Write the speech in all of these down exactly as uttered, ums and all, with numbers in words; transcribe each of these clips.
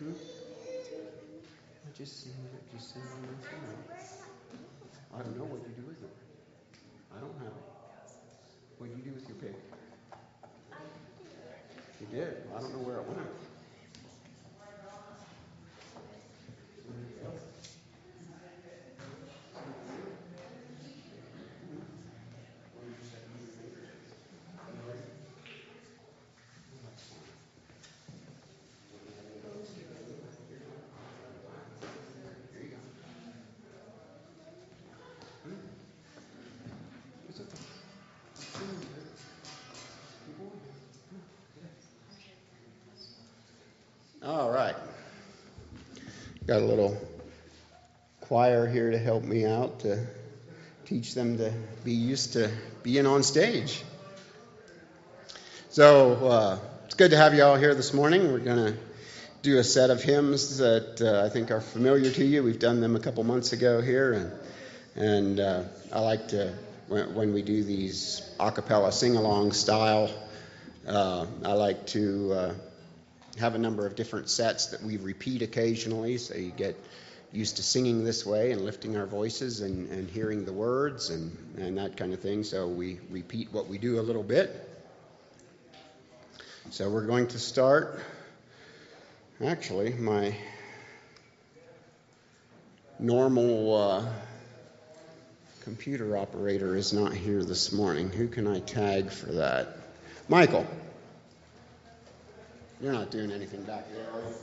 Hmm? I just seen it. Just seen it. I don't know what you do with it. I don't have it. What did you do with your pig? You did. I don't know where it went. All right. Got a little choir here to help me out to teach them to be used to being on stage. So uh, it's good to have you all here this morning. We're going to do a set of hymns that uh, I think are familiar to you. We've done them a couple months ago here. And, and uh, I like to, when, when we do these a cappella sing-along style, uh, I like to... Uh, have a number of different sets that we repeat occasionally, so you get used to singing this way and lifting our voices and, and hearing the words and, and that kind of thing. So we repeat what we do a little bit. So we're going to start. Actually, my normal uh, computer operator is not here this morning. Who can I tag for that? Michael. You're not doing anything back there, are you?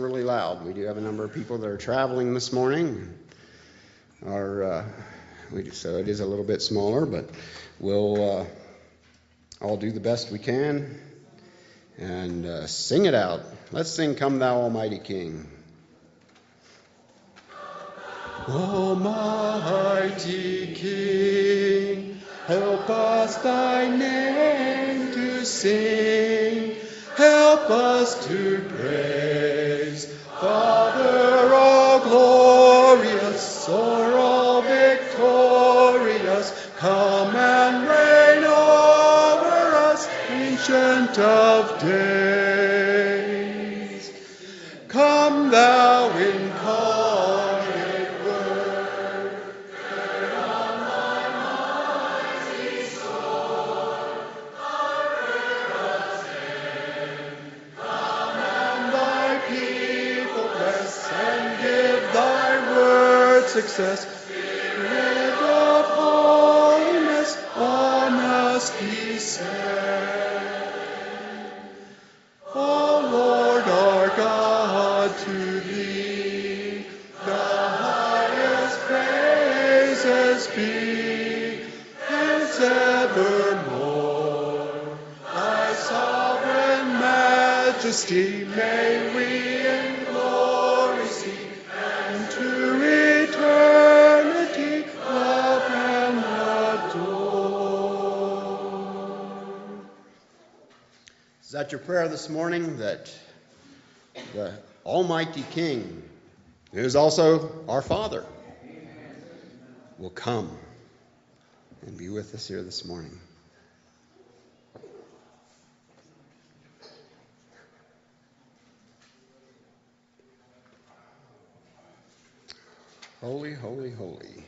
Really loud. We do have a number of people that are traveling this morning. Our, uh, we do, so it is a little bit smaller, but we'll uh, all do the best we can and uh, sing it out. Let's sing "Come Thou Almighty King." Almighty King, help us thy name to sing. Help us to praise, Father, all glorious, Son, all victorious. Come and reign over us, Ancient of Days. Come thou incarnate Word, gird on thy mighty sword. Success. Spirit of holiness, on us descend. O Lord our God, to thee the highest praises be, hence evermore. Thy sovereign majesty may we in glory see, and to eternity love and adore. Is that your prayer this morning? That the Almighty King, who is also our Father, will come and be with us here this morning. Holy, holy, holy.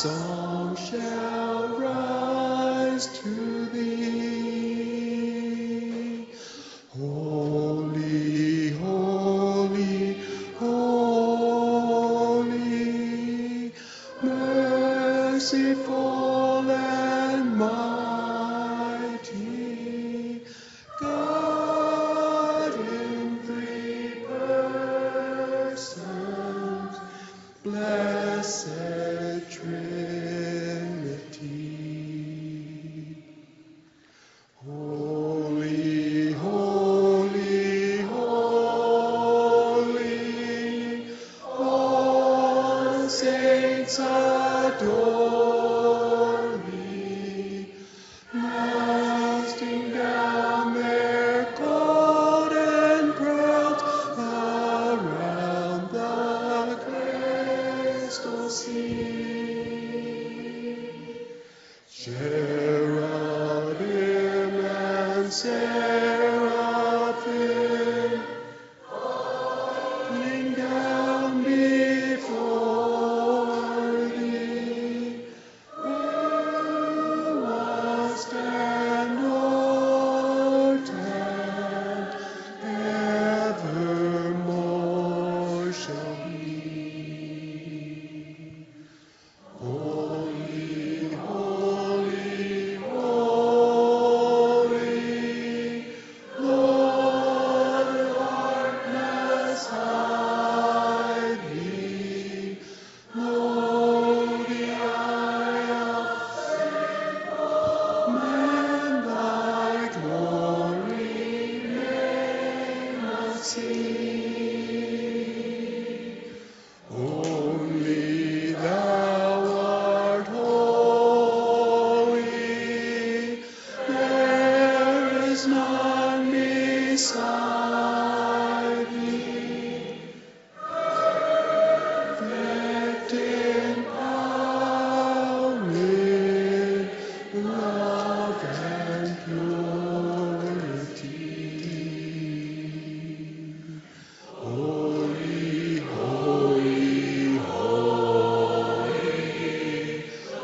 song shall rise to thee. Holy, holy, holy, merciful and mighty, God in three persons, blessed Trinity. Holy, holy, holy, all saints adore thee, casting down their gold and pearls around the crystal sea. Cherubim and seraphim falling down before thee, thou must stand ordained, evermore shall be. Holy, only thou art holy, there is none beside thee, perfect in power, in love and purity. Holy, holy, holy,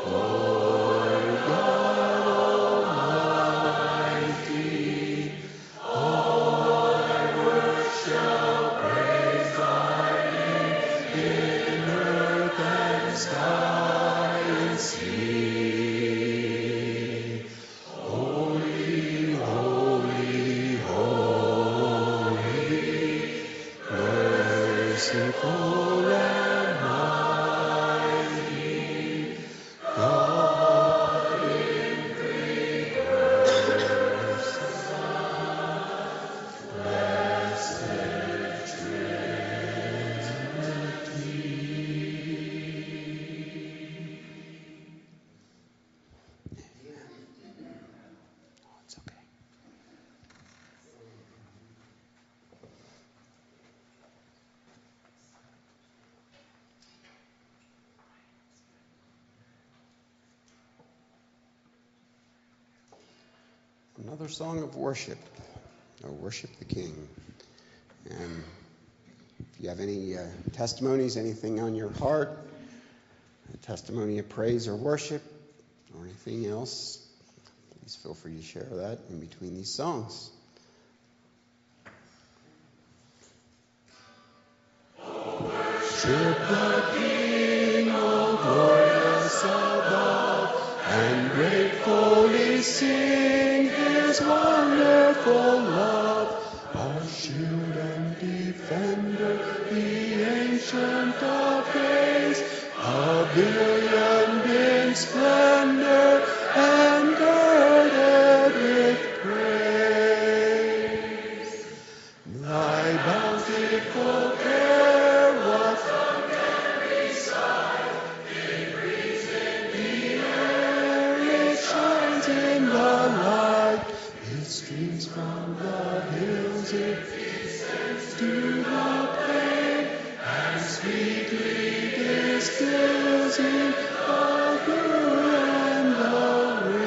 Lord God Almighty, all thy works shall praise thy name in earth and sky and sea. Holy, holy, holy, merciful and mighty, God in three persons, blessed Trinity. Oh, it's okay. Another song of worship, oh, worship the King. And if you have any uh, testimonies, anything on your heart, a testimony of praise or worship, or anything else, please feel free to share that in between these songs. Oh, worship the King, oh glorious above, and gratefully sing His wonderful love. Our shield and defender, the ancient of days, a billion in splendor and girded with praise. Thy bountiful care was from every side, it breathes in the air, it shines in the light. It streams from the hills, it descends to the plain, and sweetly distills in the blue and the red.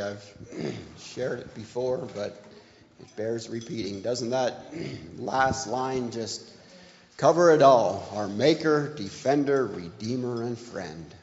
think I've shared it before, but it bears repeating. Doesn't that last line just cover it all? Our Maker, Defender, Redeemer, and Friend.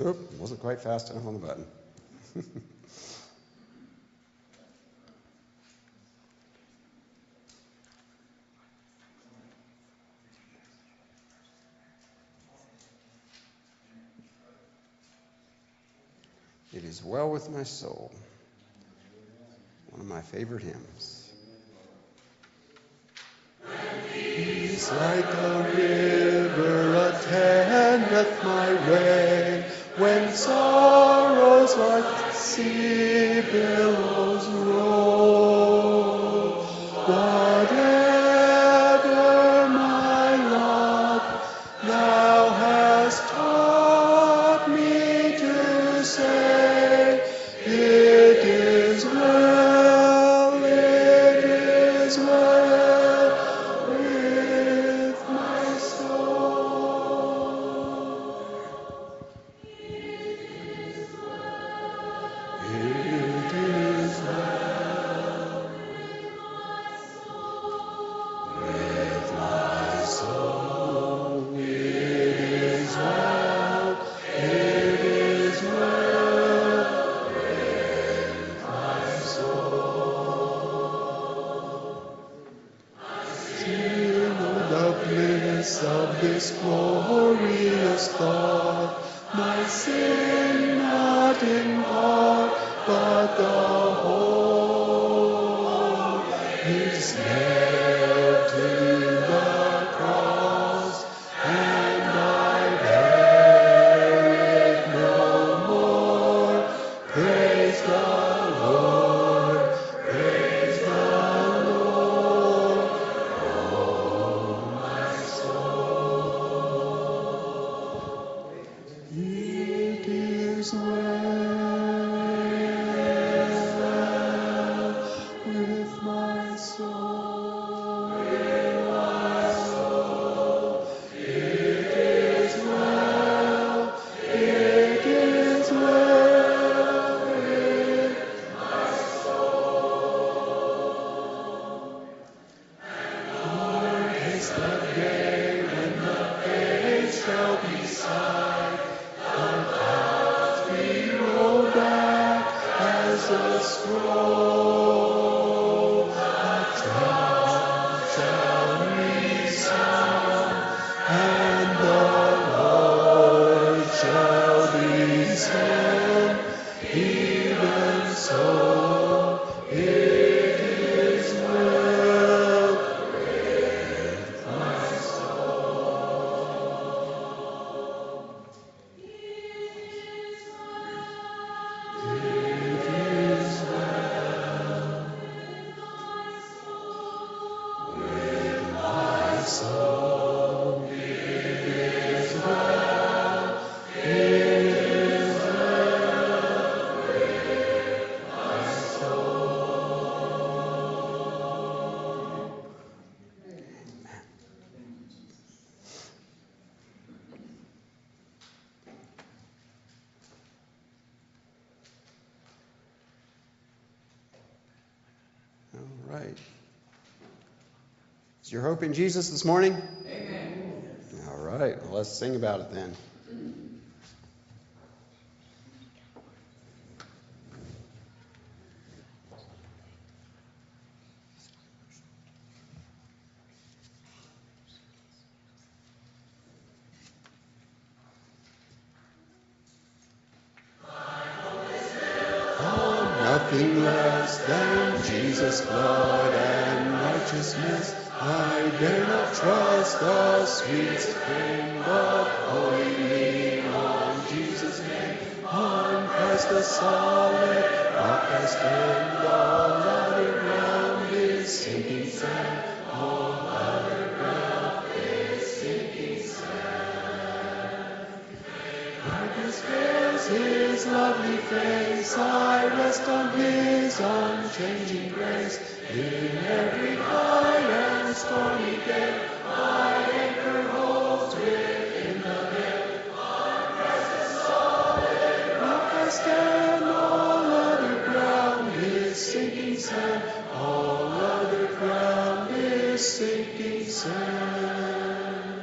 Oop, wasn't quite fast enough on the button. It is well with my soul. One of my favorite hymns. He's like a river attendeth my way. When sorrows like sea billows roll, whatever my lot, thou hast taught me to say, it is well, it is well with my soul. Of this glorious thought, my sin not in part, but the whole is nailed to the cross, and I bear it no more. Praise the Lord, praise the Lord, oh my soul. It is well with my soul. With my soul. It is well, it is well with my soul. Lord, is the day when the face shall be sight, the clouds be rolled back as a scroll. The trump shall resound, and the Lord shall descend. Even so, it is well. right. Is your hope in Jesus this morning? Amen. All right. Well, let's sing about it then. Nothing less than Jesus' blood and righteousness. I dare not trust the sweet spring, but wholly lean on Jesus' name. On Christ the solid rock I stand, all other ground is sinking sand. All other ground is sinking sand. Darkness veils His lovely face, I rest on His unchanging grace. In every high and stormy day, my anchor holds within the bay. On Christ the solid rock I stand, all other ground is sinking sand. All other ground is sinking sand.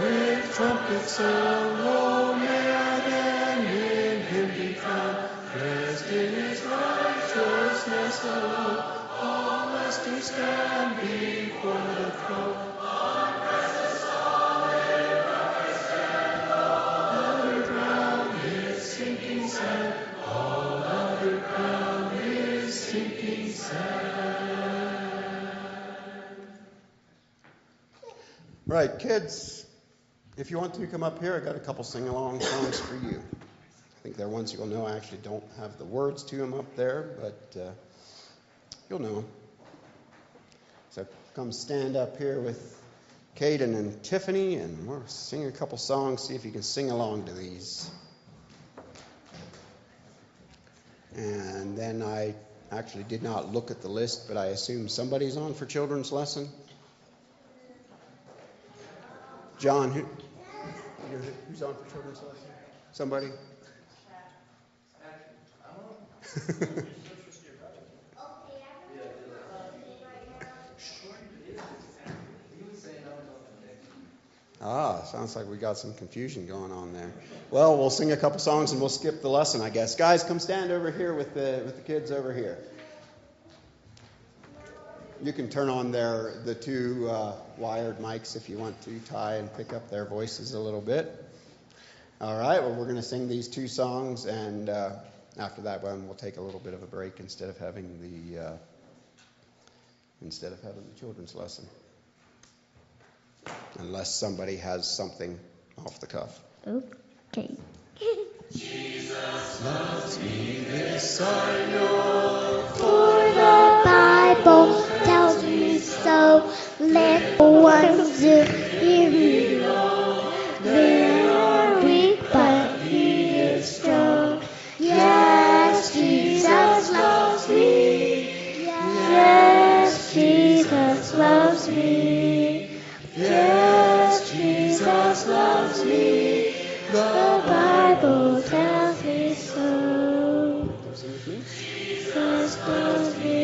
With trumpet sound, no man than in Him be found, dressed in His righteousness alone, all must to stand before the throne. On Christ the solid rock I stand, all other ground is sinking sand, all other ground is sinking sand. Right, kids. If you want to come up here, I got a couple sing-along songs for you. I think they're ones you'll know. I actually don't have the words to them up there, but uh, you'll know them. So come stand up here with Caden and Tiffany, and we'll sing a couple songs, see if you can sing along to these. And then I actually did not look at the list, but I assume somebody's on for children's lesson. John, who... Who's on for children's lesson? Somebody? Ah, sounds like we got some confusion going on there. Well, we'll sing a couple songs and we'll skip the lesson, I guess. Guys, come stand over here with the with the kids over here. You can turn on their the two uh, wired mics if you want to, Ty, and pick up their voices a little bit. All right, well, we're going to sing these two songs, and uh, after that one, we'll take a little bit of a break instead of having the uh, instead of having the children's lesson, unless somebody has something off the cuff. Okay. Jesus loves me, this I know, for the Bible tells me so. Let ones who hear me know, they are weak, but He is strong. Yes, Jesus loves me. Yes, Jesus loves me. Yes, Jesus loves me. The Bible tells me so. Jesus loves me.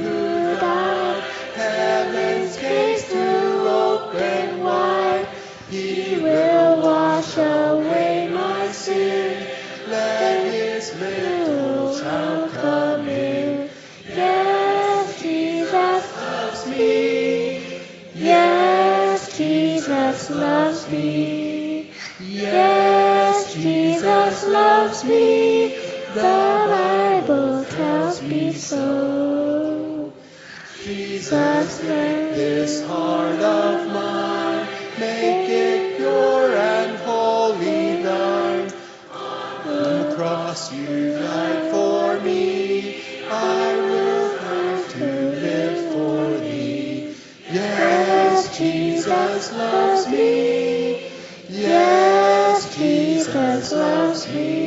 Who died, heaven's gates to open wide. He will wash away my sin. Let His little child come in. Yes, Jesus loves me. Yes, Jesus loves me. Yes, Jesus loves me, the Bible tells me so. Jesus, let this heart of mine, make it pure and holy thine. On the cross you died for me, I will have to live for thee. Yes, Jesus loves me. Yes, Jesus loves me.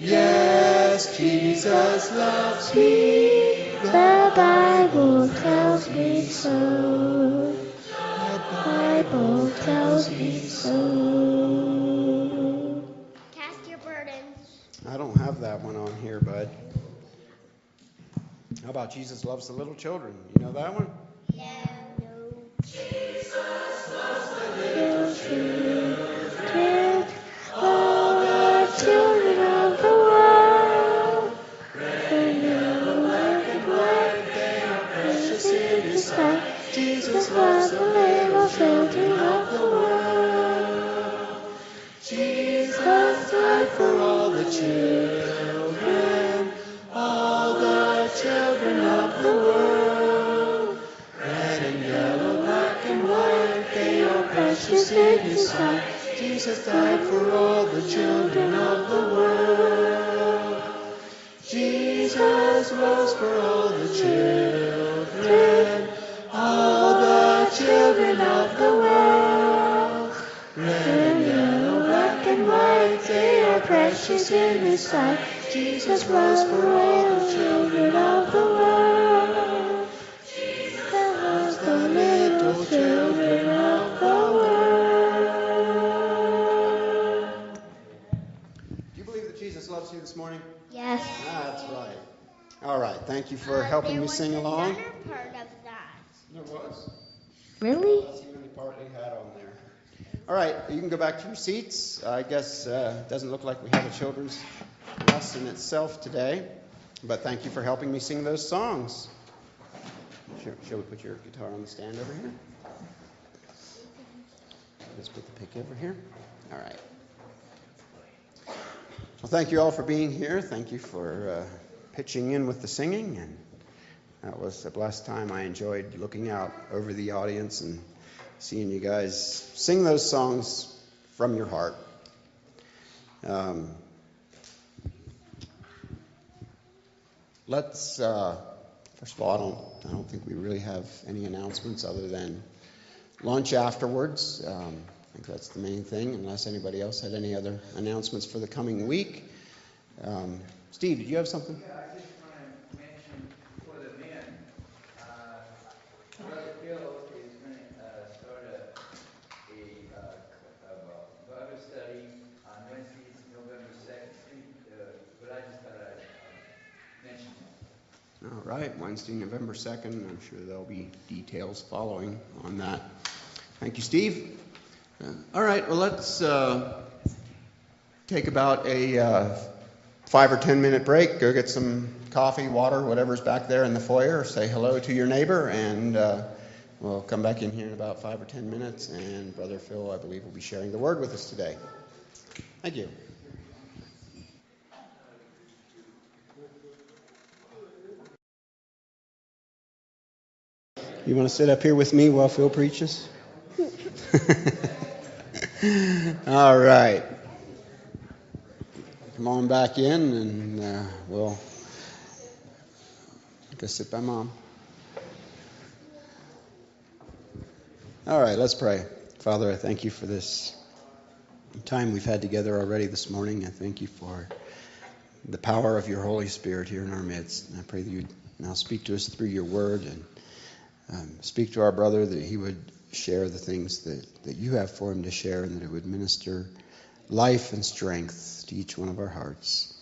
Yes, Jesus loves me. The Bible tells me so. The Bible tells me so. Cast your burdens. I don't have that one on here, bud. How about Jesus loves the little children? You know that one? Yeah. No. Jesus loves the little children, all the children of the world. Red, yellow, black, and white, they are precious in His sight. Jesus loves the little children of the world. Jesus died for all the children, all the children of the world. Red and yellow, black and white, they are precious in His sight. Jesus died for all the children of the world. Jesus rose for all the children, all the children of the world. Red and yellow, black and white, they are precious in His sight. Jesus rose for all the children of the world. Jesus loves the little children of the world. Do you believe that Jesus loves you this morning? Yes. That's right. All right. Thank you for uh, helping me sing along. There was another part of that. There was? Really? That's the only part we had on there. All right. You can go back to your seats. I guess it uh, doesn't look like we have a children's lesson itself today, but thank you for helping me sing those songs. Shall, shall we put your guitar on the stand over here? Let's put the pick over here. All right. Well, thank you all for being here. Thank you for uh, pitching in with the singing, and that was a blessed time. I enjoyed looking out over the audience and seeing you guys sing those songs from your heart. Um, Let's, uh, first of all, I don't, I don't think we really have any announcements other than lunch afterwards. Um, I think that's the main thing, unless anybody else had any other announcements for the coming week. Um, Steve, did you have something? Yeah, I just want to mention for the men, uh, Brother Phil is going to uh, start a, a, uh, a Bible study on Wednesdays, November second, uh, but I just thought I'd All right, Wednesday, November second. I'm sure there'll be details following on that. Thank you, Steve. Uh, all right, well, let's uh, take about a uh, five or ten minute break. Go get some coffee, water, whatever's back there in the foyer. Say hello to your neighbor, and uh, we'll come back in here in about five or ten minutes. And Brother Phil, I believe, will be sharing the word with us today. Thank you. You want to sit up here with me while Phil preaches? All right. Come on back in, and uh, we'll go sit by Mom. All right, let's pray. Father, I thank you for this time we've had together already this morning. I thank you for the power of your Holy Spirit here in our midst. And I pray that you now speak to us through your word, and Um, speak to our brother that he would share the things that, that you have for him to share, and that it would minister life and strength to each one of our hearts.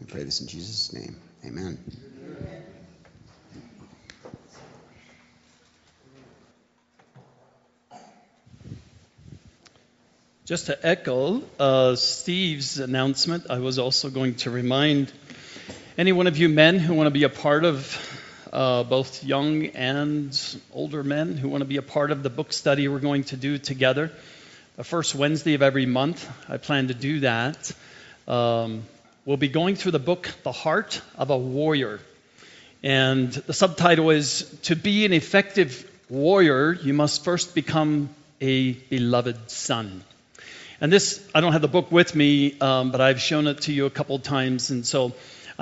We pray this in Jesus' name. Amen. Amen. Just to echo uh, Steve's announcement, I was also going to remind any one of you men who want to be a part of Uh, both young and older men who want to be a part of the book study we're going to do together. The first Wednesday of every month, I plan to do that. Um, we'll be going through the book, The Heart of a Warrior. And the subtitle is, "To be an effective warrior, you must first become a beloved son." And this, I don't have the book with me, um, but I've shown it to you a couple times, and so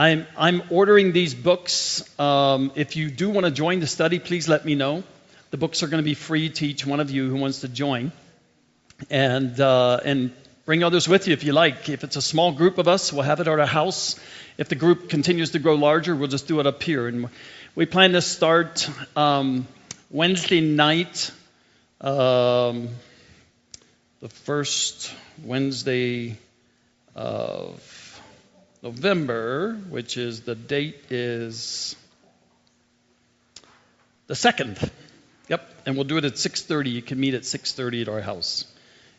I'm, I'm ordering these books. Um, if you do want to join the study, please let me know. The books are going to be free to each one of you who wants to join. And uh, and bring others with you if you like. If it's a small group of us, we'll have it at our house. If the group continues to grow larger, we'll just do it up here. And we plan to start um, Wednesday night, um, the first Wednesday of November, which is the date is the second. Yep, and we'll do it at six thirty. You can meet at six thirty at our house.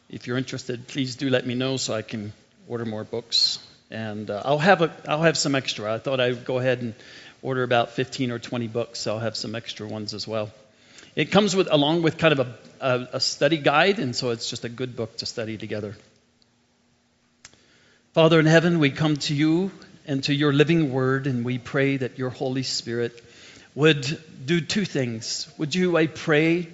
If you're interested, please do let me know so I can order more books. And uh, I'll have a, I'll have some extra. I thought I'd go ahead and order about fifteen or twenty books. So I'll have some extra ones as well. It comes with along with kind of a, a, a study guide, and so it's just a good book to study together. Father in heaven, we come to you and to your living word, and we pray that your Holy Spirit would do two things. Would you, I pray,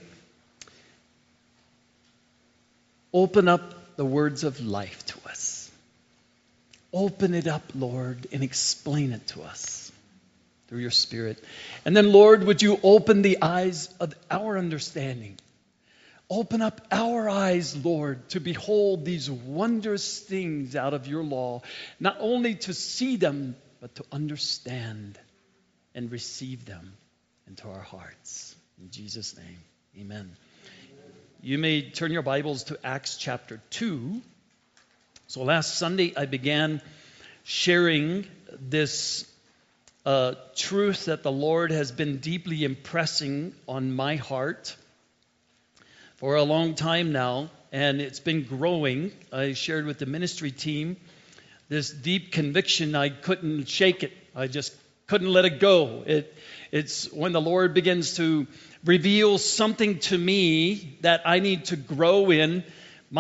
open up the words of life to us. Open it up, Lord, and explain it to us through your Spirit. And then, Lord, would you open the eyes of our understanding? Open up our eyes, Lord, to behold these wondrous things out of your law, not only to see them, but to understand and receive them into our hearts. In Jesus' name, amen. You may turn your Bibles to Acts chapter two. So last Sunday, I began sharing this Uh, truth that the Lord has been deeply impressing on my heart for a long time now, and it's been growing. I shared with the ministry team this deep conviction. I couldn't shake it. I just couldn't let it go. It, it's when the Lord begins to reveal something to me that I need to grow in,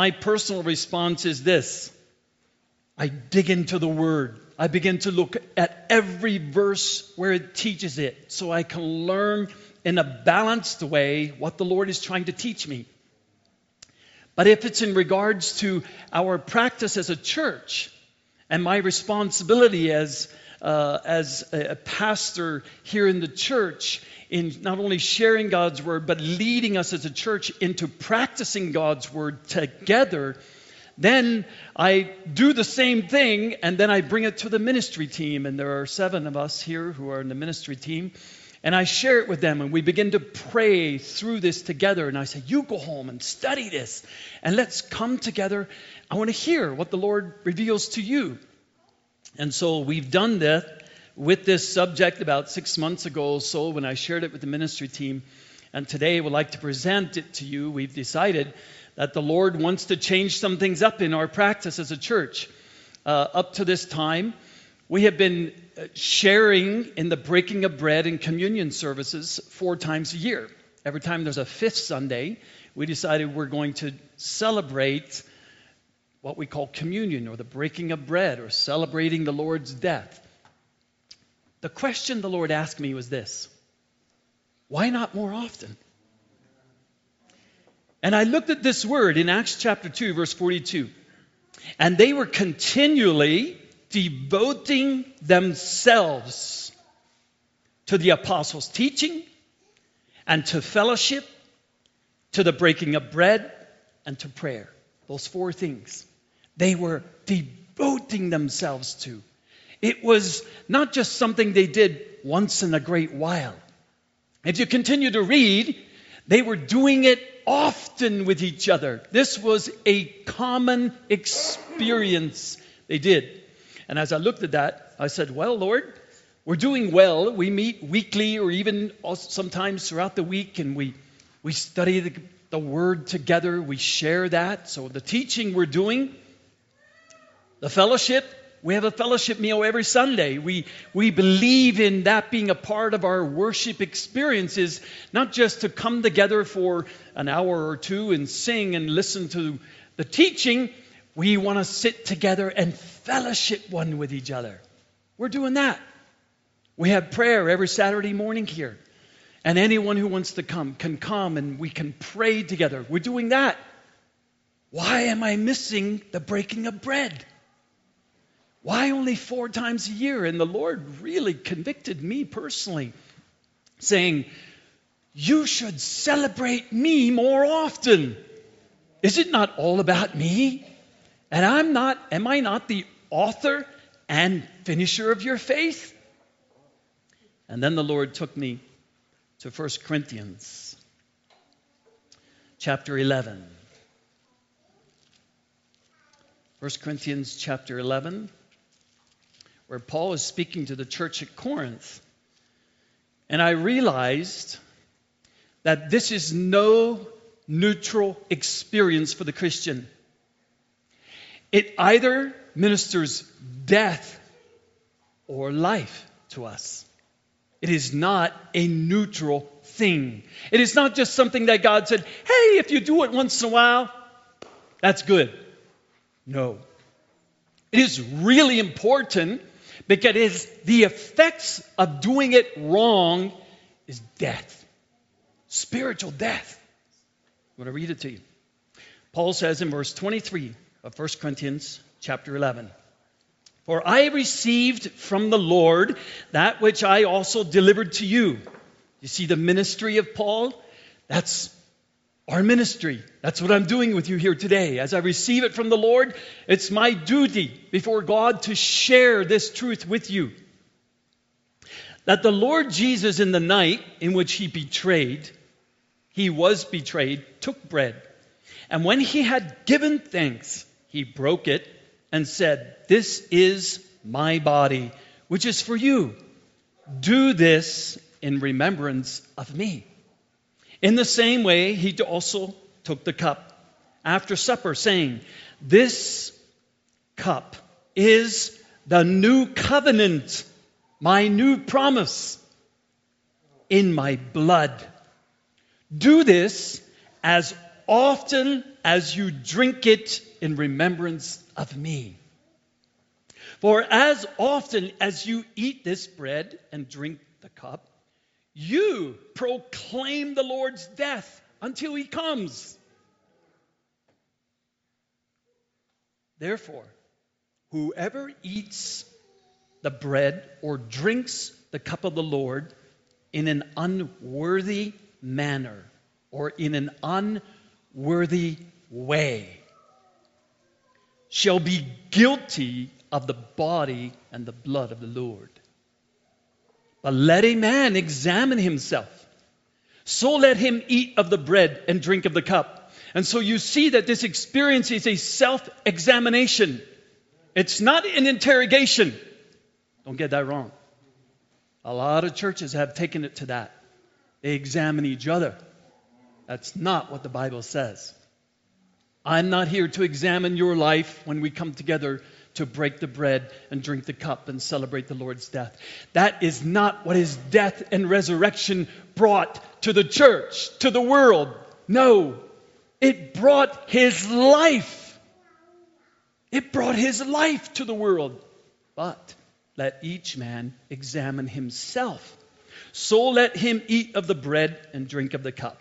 my personal response is this. I dig into the Word. I begin to look at every verse where it teaches it so I can learn in a balanced way what the Lord is trying to teach me. But if it's in regards to our practice as a church and my responsibility as uh, as a pastor here in the church in not only sharing God's Word but leading us as a church into practicing God's Word together, then I do the same thing, and then I bring it to the ministry team. And there are seven of us here who are in the ministry team. And I share it with them, and we begin to pray through this together. And I say, you go home and study this, and let's come together. I want to hear what the Lord reveals to you. And so we've done that with this subject about six months ago or so when I shared it with the ministry team. And today I would like to present it to you. We've decided that the Lord wants to change some things up in our practice as a church. Uh, up to this time, we have been sharing in the breaking of bread and communion services four times a year. Every time there's a fifth Sunday, we decided we're going to celebrate what we call communion or the breaking of bread or celebrating the Lord's death. The question the Lord asked me was this: why not more often? And I looked at this word in Acts chapter two, verse forty-two. And they were continually devoting themselves to the apostles' teaching and to fellowship, to the breaking of bread, and to prayer. Those four things they were devoting themselves to. It was not just something they did once in a great while. If you continue to read, they were doing it often with each other. This was a common experience they did. And as I looked at that, I said, well, Lord, we're doing well. We meet weekly or even sometimes throughout the week, and we, we study the, the Word together. We share that. So the teaching we're doing, the fellowship, we have a fellowship meal every Sunday. We we believe in that being a part of our worship experiences, not just to come together for an hour or two and sing and listen to the teaching. We want to sit together and fellowship one with each other. We're doing that. We have prayer every Saturday morning here. And anyone who wants to come can come and we can pray together. We're doing that. Why am I missing the breaking of bread? Why only four times a year? And the Lord really convicted me personally, saying, you should celebrate me more often. Is it not all about me? And I'm not, am I not the author and finisher of your faith? And then the Lord took me to First Corinthians chapter eleven. First Corinthians chapter eleven. Where Paul is speaking to the church at Corinth. And I realized that this is no neutral experience for the Christian. It either ministers death or life to us. It is not a neutral thing. It is not just something that God said, hey, if you do it once in a while, that's good. No. It is really important because it is the effects of doing it wrong is death. Spiritual death. I'm going to read it to you. Paul says in verse twenty-three of First Corinthians chapter eleven, "For I received from the Lord that which I also delivered to you." You see the ministry of Paul? That's our ministry. That's what I'm doing with you here today. As I receive it from the Lord, it's my duty before God to share this truth with you. That the Lord Jesus, in the night in which he betrayed, he was betrayed, took bread. And when he had given thanks, he broke it and said, "This is my body, which is for you. Do this in remembrance of me." In the same way, he also took the cup after supper, saying, "This cup is the new covenant, my new promise in my blood. Do this as often as you drink it in remembrance of me. For as often as you eat this bread and drink the cup, you proclaim the Lord's death until he comes. Therefore, whoever eats the bread or drinks the cup of the Lord in an unworthy manner or in an unworthy way shall be guilty of the body and the blood of the Lord. But let a man examine himself, so let him eat of the bread and drink of the cup." And so you see that this experience is a self-examination. It's not an interrogation. Don't get that wrong. A lot of churches have taken it to that. They examine each other. That's not what the Bible says. I'm not here to examine your life when we come together to break the bread and drink the cup and celebrate the Lord's death. That is not what his death and resurrection brought to the church, to the world. No, it brought his life. It brought his life to the world. But let each man examine himself. So let him eat of the bread and drink of the cup.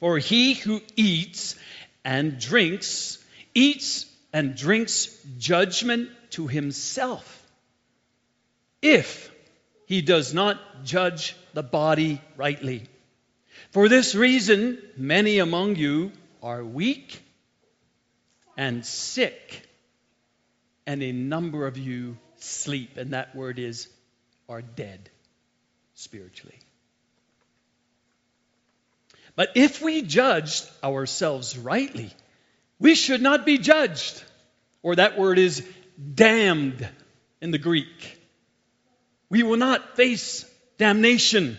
For he who eats and drinks, eats and drinks judgment to himself, if he does not judge the body rightly. For this reason, many among you are weak and sick, and a number of you sleep. And that word is, are dead spiritually. But if we judged ourselves rightly, we should not be judged, or that word is damned in the Greek. We will not face damnation.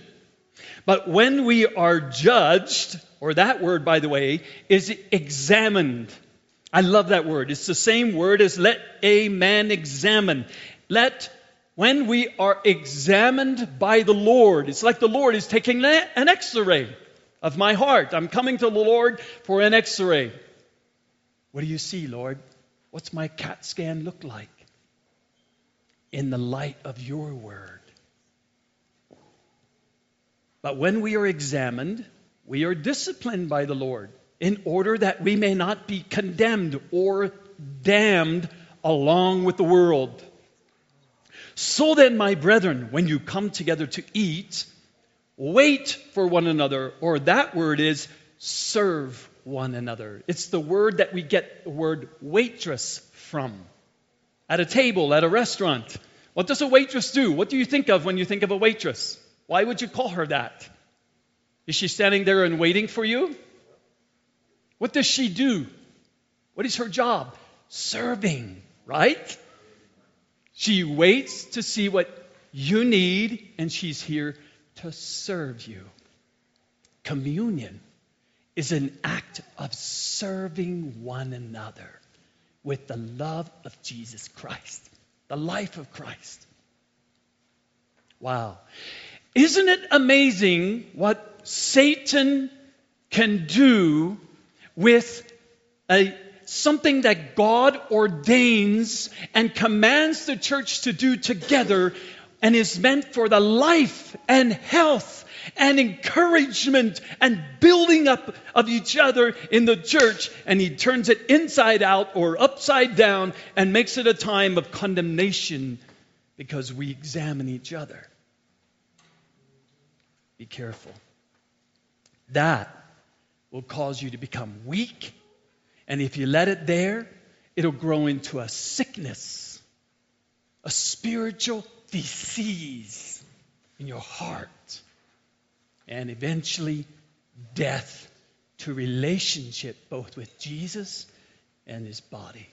But when we are judged, or that word, by the way, is examined. I love that word. It's the same word as let a man examine. Let, when we are examined by the Lord, it's like the Lord is taking an x-ray of my heart. I'm coming to the Lord for an x-ray. What do you see, Lord? What's my CAT scan look like? In the light of your word. But when we are examined, we are disciplined by the Lord in order that we may not be condemned or damned along with the world. So then, my brethren, when you come together to eat, wait for one another, or that word is serve one another. It's the word that we get the word waitress from. At a table, at a restaurant. What does a waitress do? What do you think of when you think of a waitress? Why would you call her that? Is she standing there and waiting for you? What does she do? What is her job? Serving, right? She waits to see what you need, and she's here to serve you. Communion is an act of serving one another with the love of Jesus Christ, the life of Christ. Wow. Isn't it amazing what Satan can do with a something that God ordains and commands the church to do together and is meant for the life and health and encouragement and building up of each other in the church, and he turns it inside out or upside down and makes it a time of condemnation because we examine each other. Be careful. That will cause you to become weak. And if you let it there, it'll grow into a sickness, a spiritual disease in your heart, and eventually death to relationship both with Jesus and his body.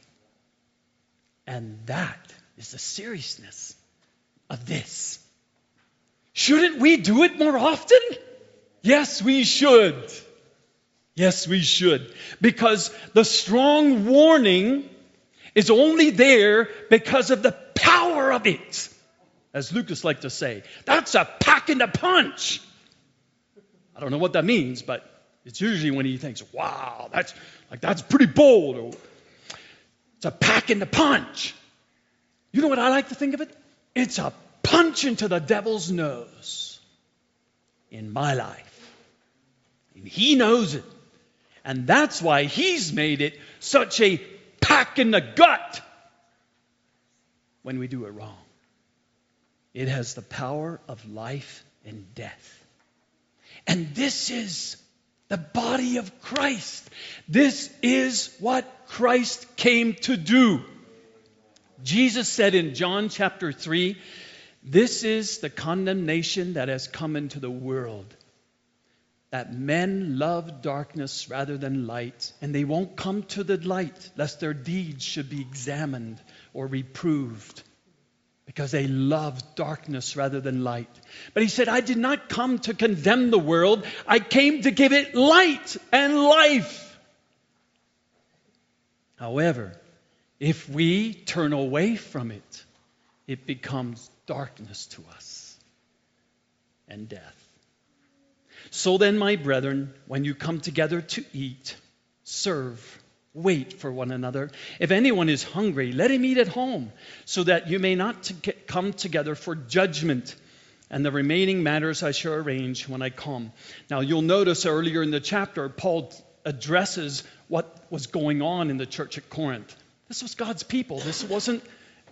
And that is the seriousness of this. Shouldn't we do it more often? Yes, we should. Yes, we should. Because the strong warning is only there because of the power of it. As Lucas liked to say, that's a pack and a punch. I don't know what that means, but it's usually when he thinks, wow, that's like that's pretty bold. Or, it's a pack and a punch. You know what I like to think of it? It's a punch into the devil's nose in my life. And he knows it. And that's why he's made it such a pack in the gut when we do it wrong. It has the power of life and death. And this is the body of Christ. This is what Christ came to do. Jesus said in John chapter three, this is the condemnation that has come into the world, that men love darkness rather than light, and they won't come to the light, lest their deeds should be examined or reproved, because they love darkness rather than light. But he said, I did not come to condemn the world. I came to give it light and life. However, if we turn away from it, it becomes darkness to us and death. So then, my brethren, when you come together to eat, serve, wait for one another. If anyone is hungry, let him eat at home, so that you may not to come together for judgment. And the remaining matters I shall arrange when I come. Now, you'll notice earlier in the chapter, Paul addresses what was going on in the church at Corinth. This was God's people. This wasn't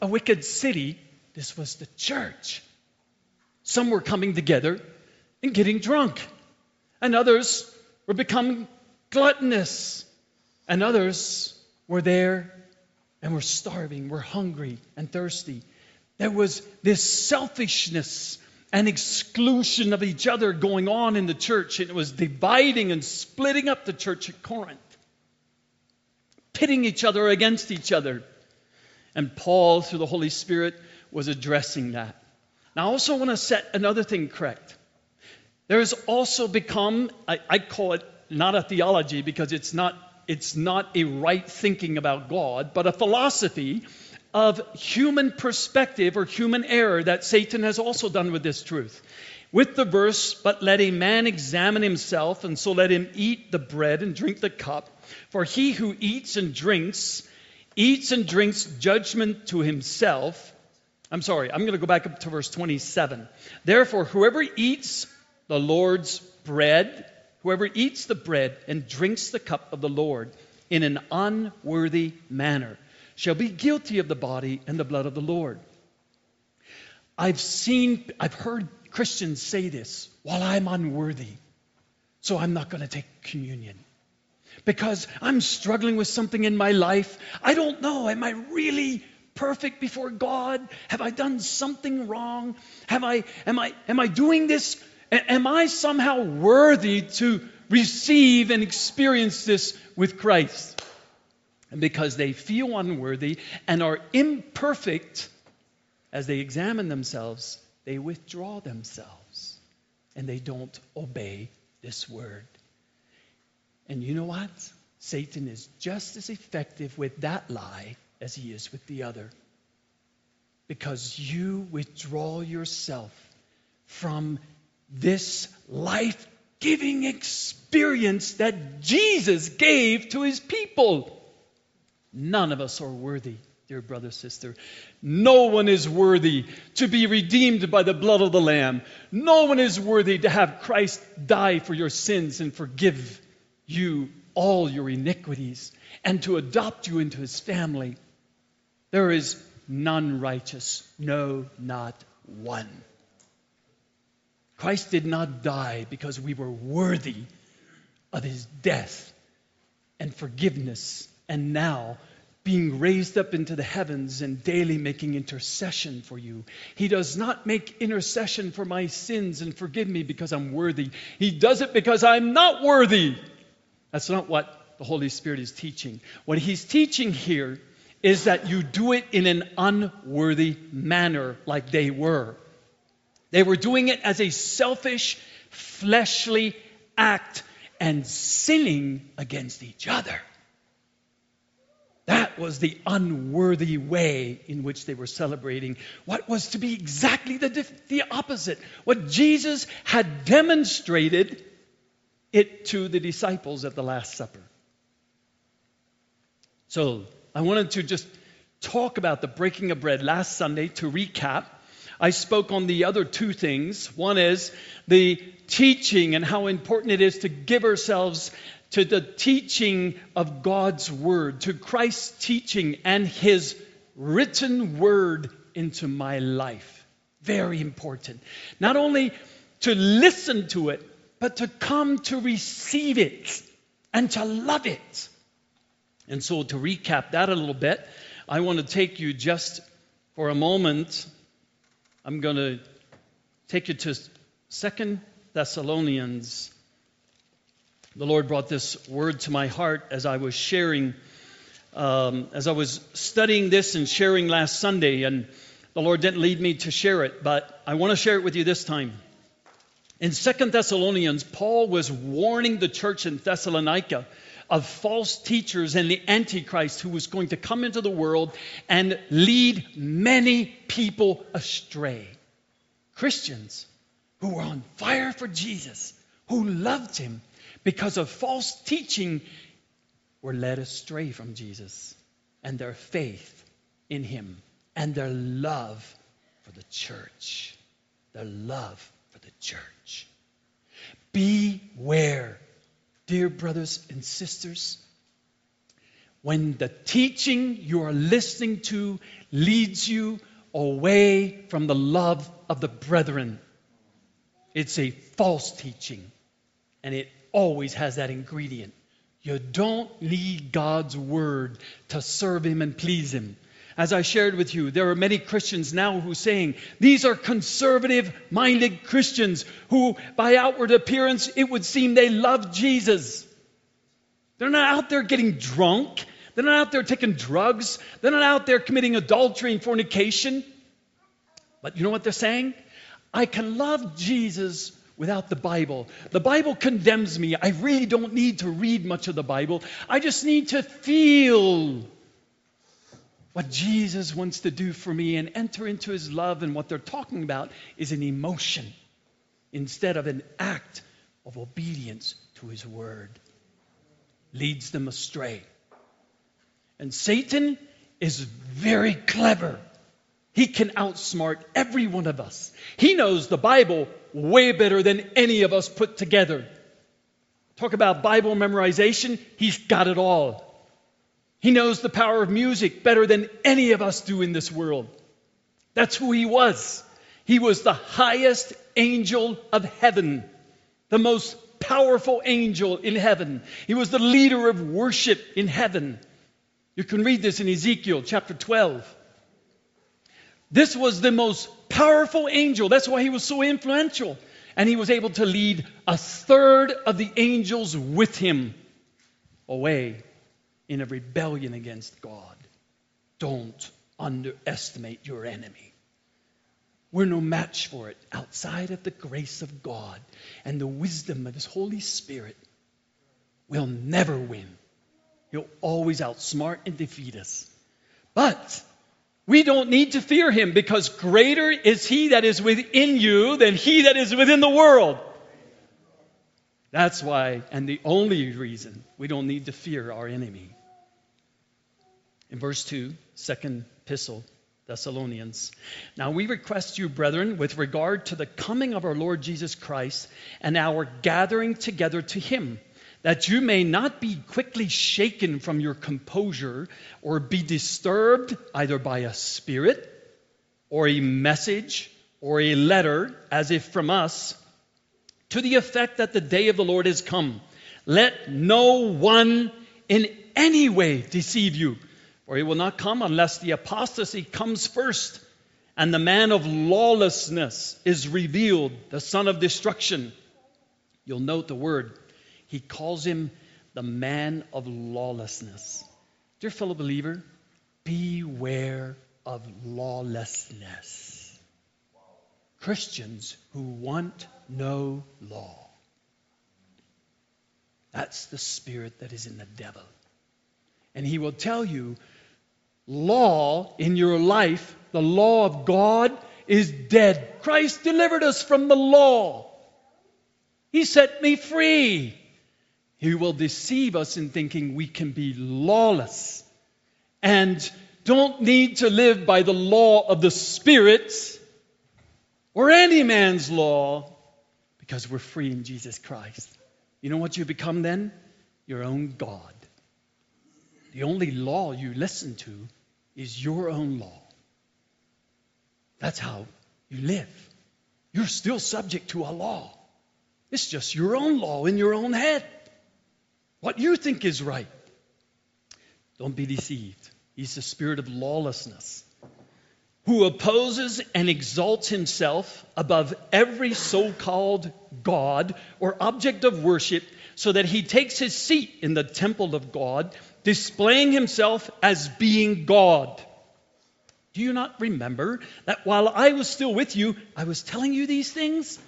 a wicked city. This was the church. Some were coming together and getting drunk. And others were becoming gluttonous. And others were there and were starving, were hungry and thirsty. There was this selfishness and exclusion of each other going on in the church. And it was dividing and splitting up the church at Corinth, pitting each other against each other. And Paul, through the Holy Spirit, was addressing that. Now, I also want to set another thing correct. There has also become, I, I call it not a theology because it's not, it's not a right thinking about God, but a philosophy of human perspective or human error that Satan has also done with this truth. With the verse, but let a man examine himself, and so let him eat the bread and drink the cup. For he who eats and drinks, eats and drinks judgment to himself. I'm sorry, I'm going to go back up to verse twenty-seven. Therefore, whoever eats the Lord's bread, whoever eats the bread and drinks the cup of the Lord in an unworthy manner shall be guilty of the body and the blood of the Lord. I've seen, I've heard Christians say this, well, I'm unworthy, so I'm not going to take communion because I'm struggling with something in my life. I don't know, am I really perfect before God? Have I done something wrong? Have I, am I, am I doing this? Am I somehow worthy to receive and experience this with Christ? And because they feel unworthy and are imperfect, as they examine themselves, they withdraw themselves and they don't obey this word. And you know what? Satan is just as effective with that lie as he is with the other. Because you withdraw yourself from this life-giving experience that Jesus gave to his people. None of us are worthy, dear brother, sister. No one is worthy to be redeemed by the blood of the Lamb. No one is worthy to have Christ die for your sins and forgive you all your iniquities and to adopt you into his family. There is none righteous, no, not one. Christ did not die because we were worthy of his death and forgiveness, and now being raised up into the heavens and daily making intercession for you. He does not make intercession for my sins and forgive me because I'm worthy. He does it because I'm not worthy. That's not what the Holy Spirit is teaching. What he's teaching here is that you do it in an unworthy manner, like they were. They were doing it as a selfish, fleshly act and sinning against each other. That was the unworthy way in which they were celebrating what was to be exactly the, dif- the opposite. What Jesus had demonstrated it to the disciples at the Last Supper. So I wanted to just talk about the breaking of bread last Sunday. To recap, I spoke on the other two things. One is the teaching and how important it is to give ourselves to the teaching of God's word, to Christ's teaching and his written word into my life. Very important. Not only to listen to it, but to come to receive it and to love it. And so to recap that a little bit, I want to take you just for a moment. I'm going to take you to Second Thessalonians. The Lord brought this word to my heart as I was sharing, um, as I was studying this and sharing last Sunday, and the Lord didn't lead me to share it, but I want to share it with you this time. In Second Thessalonians, Paul was warning the church in Thessalonica of false teachers and the Antichrist who was going to come into the world and lead many people astray. Christians who were on fire for Jesus, who loved him, because of false teaching, were led astray from Jesus and their faith in him and their love for the church. Their love for the church. Beware, dear brothers and sisters, when the teaching you are listening to leads you away from the love of the brethren. It's a false teaching, and it always has that ingredient. You don't need God's word to serve him and please him. As I shared with you, there are many Christians now who are saying, these are conservative-minded Christians who, by outward appearance, it would seem they love Jesus. They're not out there getting drunk. They're not out there taking drugs. They're not out there committing adultery and fornication. But you know what they're saying? I can love Jesus without the Bible. The Bible condemns me. I really don't need to read much of the Bible. I just need to feel what Jesus wants to do for me and enter into his love. And what they're talking about is an emotion instead of an act of obedience to his word. Leads them astray. And Satan is very clever. He can outsmart every one of us. He knows the Bible way better than any of us put together. Talk about Bible memorization. He's got it all. He knows the power of music better than any of us do in this world. That's who he was. He was the highest angel of heaven, the most powerful angel in heaven. He was the leader of worship in heaven. You can read this in Ezekiel chapter twelve. This was the most powerful angel. That's why he was so influential. And he was able to lead a third of the angels with him away in a rebellion against God. Don't underestimate your enemy. We're no match for it outside of the grace of God and the wisdom of His Holy Spirit. We'll never win. He'll always outsmart and defeat us. But we don't need to fear Him, because greater is He that is within you than he that is within the world. That's why, and the only reason, we don't need to fear our enemy. In verse two, second epistle, Thessalonians. Now we request you, brethren, with regard to the coming of our Lord Jesus Christ and our gathering together to Him, that you may not be quickly shaken from your composure or be disturbed either by a spirit or a message or a letter, as if from us, to the effect that the day of the Lord is come. Let no one in any way deceive you, for He will not come unless the apostasy comes first, and the man of lawlessness is revealed, the son of destruction. You'll note the word. He calls him the man of lawlessness. Dear fellow believer, beware of lawlessness. Christians who want no law. That's the spirit that is in the devil. And he will tell you, law in your life, the law of God, is dead. Christ delivered us from the law. He set me free. He will deceive us in thinking we can be lawless and don't need to live by the law of the Spirit or any man's law, because we're free in Jesus Christ. You know what you become then? Your own God. The only law you listen to is your own law. That's how you live. You're still subject to a law. It's just your own law in your own head. What you think is right. Don't be deceived. He's the spirit of lawlessness, who opposes and exalts himself above every so-called God or object of worship, so that he takes his seat in the temple of God, displaying himself as being God. Do you not remember that while I was still with you, I was telling you these things?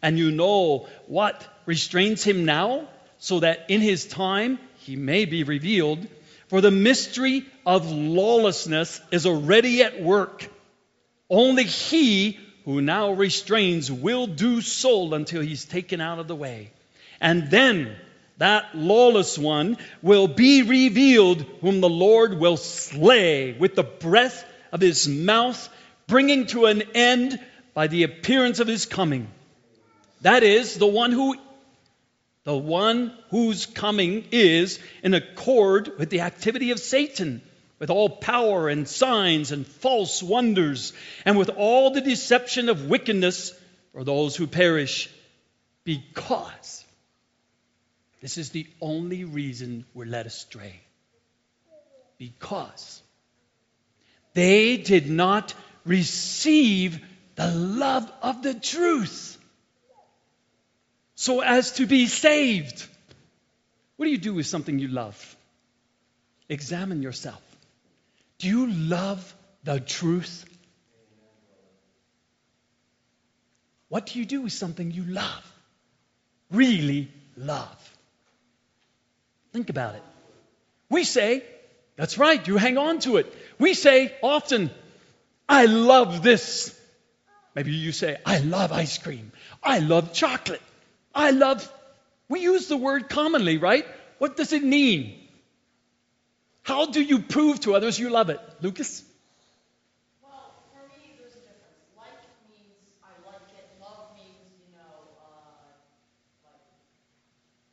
And you know what restrains him now, so that in his time he may be revealed. For the mystery of lawlessness is already at work. Only he who now restrains will do so until he's taken out of the way. And then that lawless one will be revealed, whom the Lord will slay with the breath of his mouth, bringing to an end by the appearance of his coming. That is the one who The one whose coming is in accord with the activity of Satan, with all power and signs and false wonders, and with all the deception of wickedness for those who perish. Because this is the only reason we're led astray. Because they did not receive the love of the truth, so as to be saved. What do you do with something you love? Examine yourself. Do you love the truth? What do you do with something you love? Really love. Think about it. We say, that's right, you hang on to it. We say often, I love this. Maybe you say, I love ice cream. I love chocolate. I love, we use the word commonly, right? What does it mean? How do you prove to others you love it? Lucas? Well, for me, there's a difference. Like means I like it. Love means, you know, uh,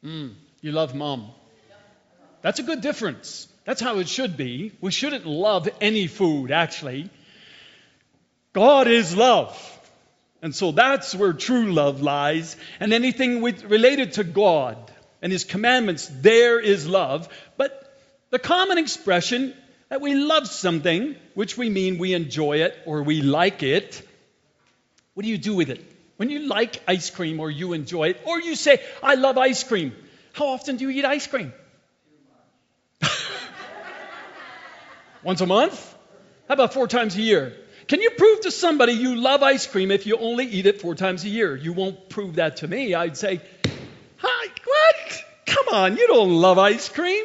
like. Mm, you love mom. That's a good difference. That's how it should be. We shouldn't love any food, actually. God is love. And so that's where true love lies. And anything with, related to God and His commandments, there is love. But the common expression that we love something, which we mean we enjoy it or we like it, what do you do with it? When you like ice cream or you enjoy it, or you say, I love ice cream, how often do you eat ice cream? Once a month? How about four times a year? Can you prove to somebody you love ice cream if you only eat it four times a year? You won't prove that to me. I'd say, hi, what? Come on, you don't love ice cream.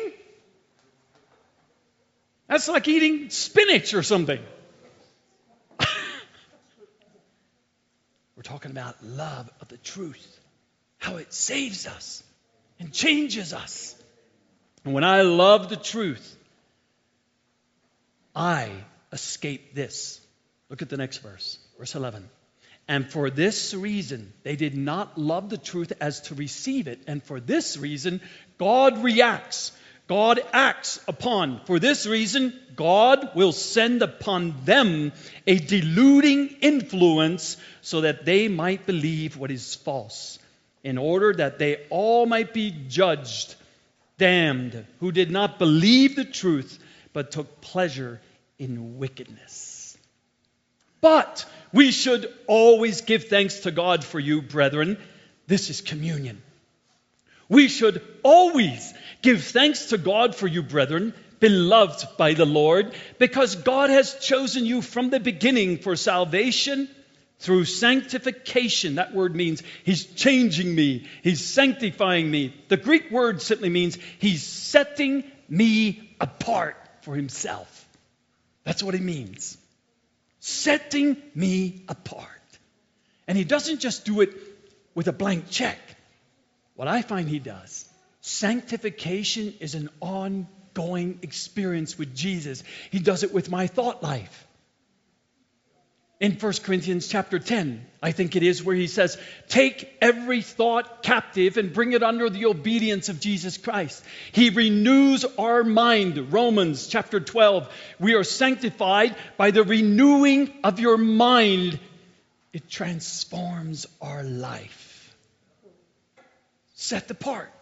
That's like eating spinach or something. We're talking about love of the truth, how it saves us and changes us. And when I love the truth, I escape this. Look at the next verse, verse eleven. And for this reason, they did not love the truth as to receive it. And for this reason, God reacts. God acts upon. For this reason, God will send upon them a deluding influence so that they might believe what is false, in order that they all might be judged, damned, who did not believe the truth, but took pleasure in wickedness. But we should always give thanks to God for you, brethren. This is communion. We should always give thanks to God for you, brethren, beloved by the Lord, because God has chosen you from the beginning for salvation through sanctification. That word means He's changing me. He's sanctifying me. The Greek word simply means He's setting me apart for Himself. That's what it means. Setting me apart. And He doesn't just do it with a blank check. What I find He does, sanctification is an ongoing experience with Jesus. He does it with my thought life. In First Corinthians chapter ten, I think it is, where He says, take every thought captive and bring it under the obedience of Jesus Christ. He renews our mind. Romans chapter twelve, we are sanctified by the renewing of your mind. It transforms our life. Set apart.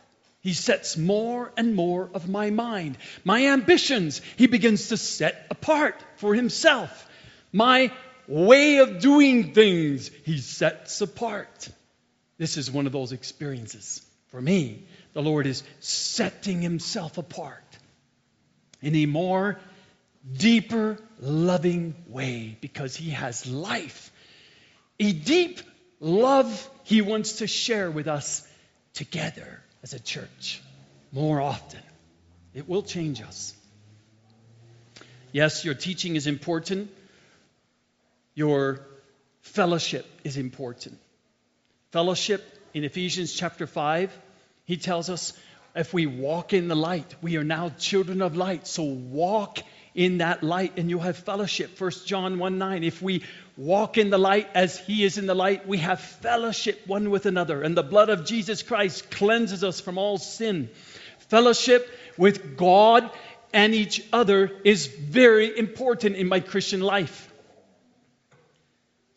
He sets more and more of my mind. My ambitions, He begins to set apart for Himself. My way of doing things, He sets apart. This is one of those experiences. For me, the Lord is setting Himself apart in a more deeper, loving way because He has life. A deep love He wants to share with us together as a church more often. It will change us. Yes, your teaching is important. Your fellowship is important. Fellowship in Ephesians chapter five, He tells us if we walk in the light, we are now children of light. So walk in that light and you have fellowship. First John one nine, if we walk in the light as He is in the light, we have fellowship one with another. And the blood of Jesus Christ cleanses us from all sin. Fellowship with God and each other is very important in my Christian life.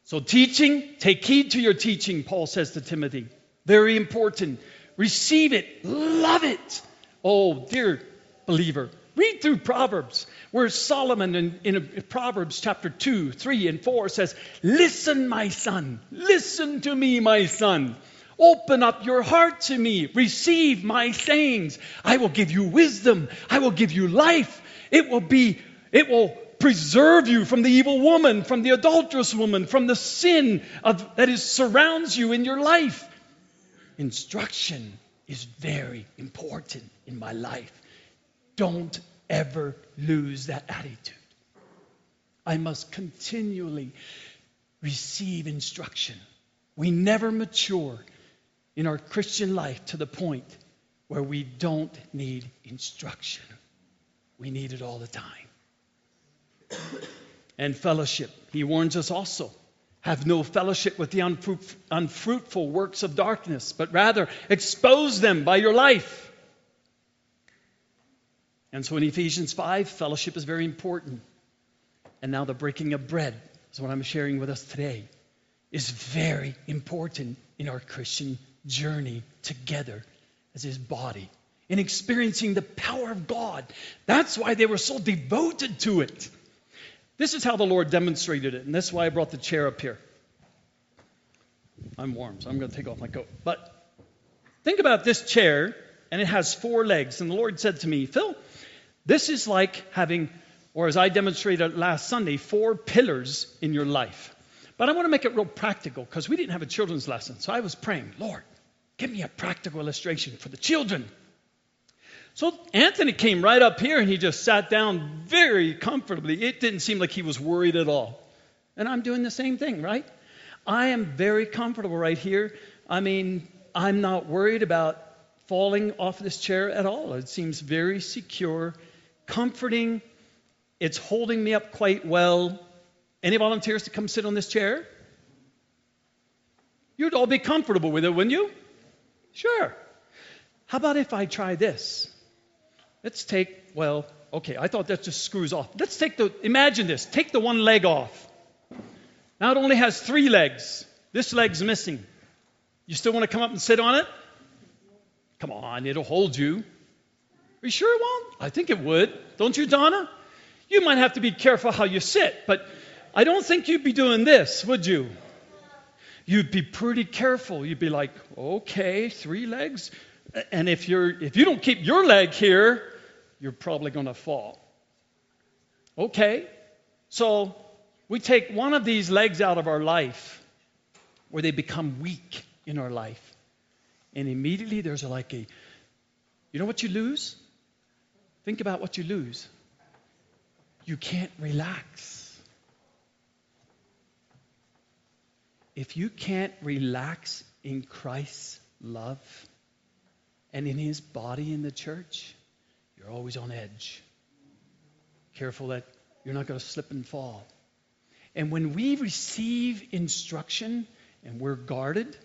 So teaching, take heed to your teaching, Paul says to Timothy. Very important. Receive it. Love it. Oh, dear believer, read through Proverbs, where Solomon in, in Proverbs chapter two, three, and four says, listen, my son. Listen to me, my son. Open up your heart to me. Receive my sayings. I will give you wisdom. I will give you life. It will be, it will preserve you from the evil woman, from the adulterous woman, from the sin of, that is, surrounds you in your life. Instruction is very important in my life. Don't ever lose that attitude. I must continually receive instruction. We never mature in our Christian life to the point where we don't need instruction. We need it all the time. And fellowship. He warns us also, have no fellowship with the unfruit, unfruitful works of darkness, but rather expose them by your life. And so in Ephesians five, fellowship is very important. And now the breaking of bread is what I'm sharing with us today, is very important in our Christian journey together as His body, in experiencing the power of God. That's why they were so devoted to it. This is how the Lord demonstrated it, and that's why I brought the chair up here. I'm warm, so I'm going to take off my coat. But think about this chair, and it has four legs. And the Lord said to me, Phil, this is like having or as I demonstrated last Sunday, four pillars in your life. But I want to make it real practical because we didn't have a children's lesson. So I was praying, Lord, give me a practical illustration for the children. So Anthony came right up here and he just sat down very comfortably. It didn't seem like he was worried at all. And I'm doing the same thing, right? I am very comfortable right here. I mean, I'm not worried about falling off this chair at all. It seems very secure, comforting. It's holding me up quite well. Any volunteers to come sit on this chair? You'd all be comfortable with it, wouldn't you? Sure. How about if I try this? Let's take, well, okay, I thought that just screws off. Let's take the, imagine this, take the one leg off. Now it only has three legs. This leg's missing. You still want to come up and sit on it? Come on, it'll hold you. Are you sure it won't? I think it would. Don't you, Donna? You might have to be careful how you sit, but I don't think you'd be doing this, would you? You'd be pretty careful. You'd be like, okay, three legs. And if you're if you don't keep your leg here, you're probably going to fall. Okay, so we take one of these legs out of our life where they become weak in our life. And immediately there's like a, you know what you lose? Think about what you lose. You can't relax. If you can't relax in Christ's love and in his body in the church, you're always on edge. Careful that you're not going to slip and fall. And when we receive instruction and we're guarded,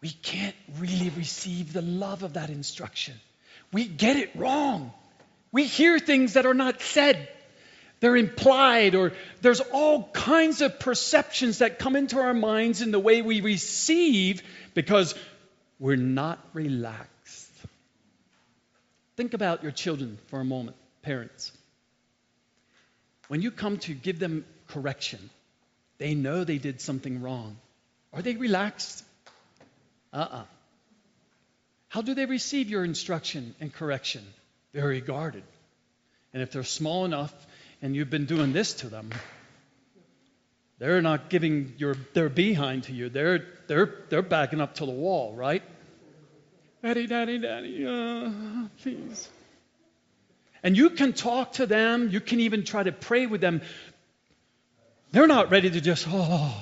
we can't really receive the love of that instruction. We get it wrong. We hear things that are not said. They're implied, or there's all kinds of perceptions that come into our minds in the way we receive because we're not relaxed. Think about your children for a moment, parents. When you come to give them correction, they know they did something wrong. Are they relaxed? Uh-uh. How do they receive your instruction and correction? Very guarded. And if they're small enough and you've been doing this to them, they're not giving your their behind to you. They're they're they're backing up to the wall, right? Daddy, daddy, daddy, uh, please. And you can talk to them. You can even try to pray with them. They're not ready to just, oh,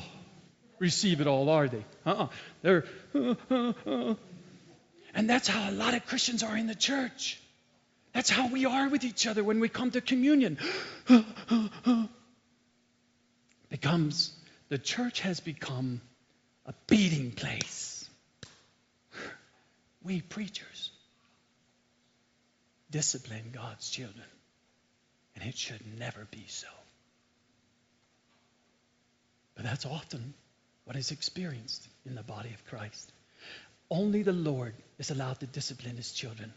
receive it all, are they? Uh-uh. They're, uh, uh, uh. And that's how a lot of Christians are in the church. That's how we are with each other when we come to communion. uh, uh, uh. Becomes, the church has become a beating place. We preachers discipline God's children, and it should never be so. But that's often what is experienced in the body of Christ. Only the Lord is allowed to discipline his children.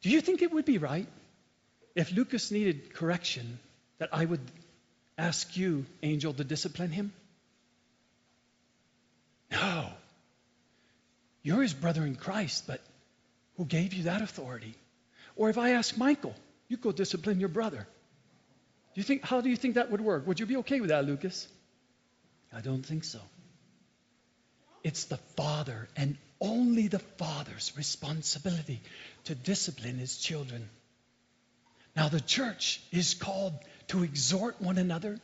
Do you think it would be right if Lucas needed correction that I would ask you, Angel, to discipline him? No. You're his brother in Christ, but who gave you that authority? Or if I ask Michael, you go discipline your brother. Do you think? How do you think that would work? Would you be okay with that, Lucas? I don't think so. It's the Father and only the Father's responsibility to discipline his children. Now the church is called to exhort one another.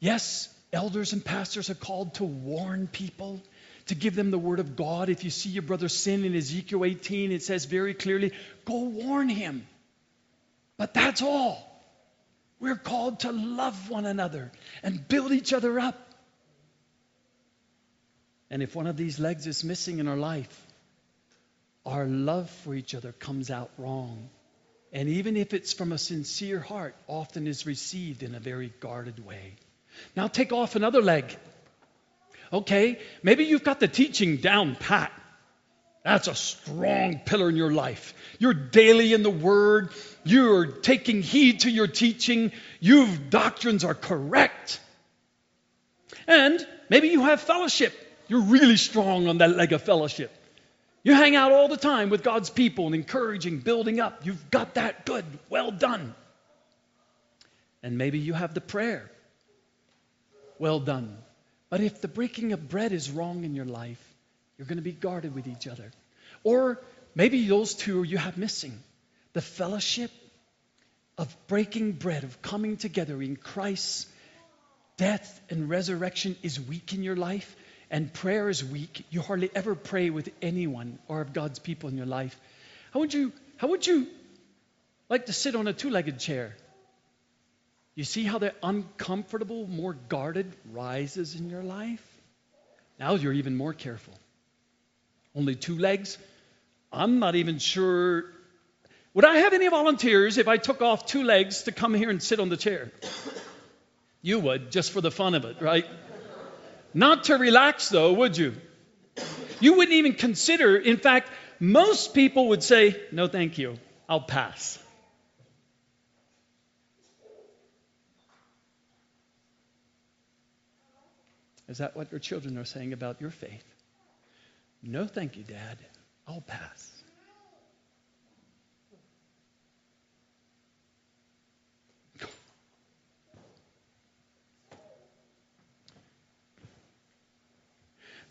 Yes, elders and pastors are called to warn people, to give them the word of God. If you see your brother sin in Ezekiel eighteen, it says very clearly, go warn him. But that's all. We're called to love one another and build each other up. And if one of these legs is missing in our life, our love for each other comes out wrong. And even if it's from a sincere heart, often is received in a very guarded way. Now take off another leg. Okay, maybe you've got the teaching down pat. That's a strong pillar in your life. You're daily in the Word. You're taking heed to your teaching. Your doctrines are correct. And maybe you have fellowship. You're really strong on that leg of fellowship. You hang out all the time with God's people and encouraging, building up. You've got that good. Well done. And maybe you have the prayer, well done. But if the breaking of bread is wrong in your life, you're going to be guarded with each other. Or maybe those two you have missing. The fellowship of breaking bread, of coming together in Christ's death and resurrection is weak in your life, and prayer is weak. You hardly ever pray with anyone or of God's people in your life. How would you, how would you like to sit on a two-legged chair? You see how the uncomfortable, more guarded rises in your life? Now you're even more careful. Only two legs? I'm not even sure. Would I have any volunteers if I took off two legs to come here and sit on the chair? You would, just for the fun of it, right? Not to relax, though, would you? You wouldn't even consider. In fact, most people would say, no, thank you. I'll pass. Is that what your children are saying about your faith? No, thank you, Dad. I'll pass.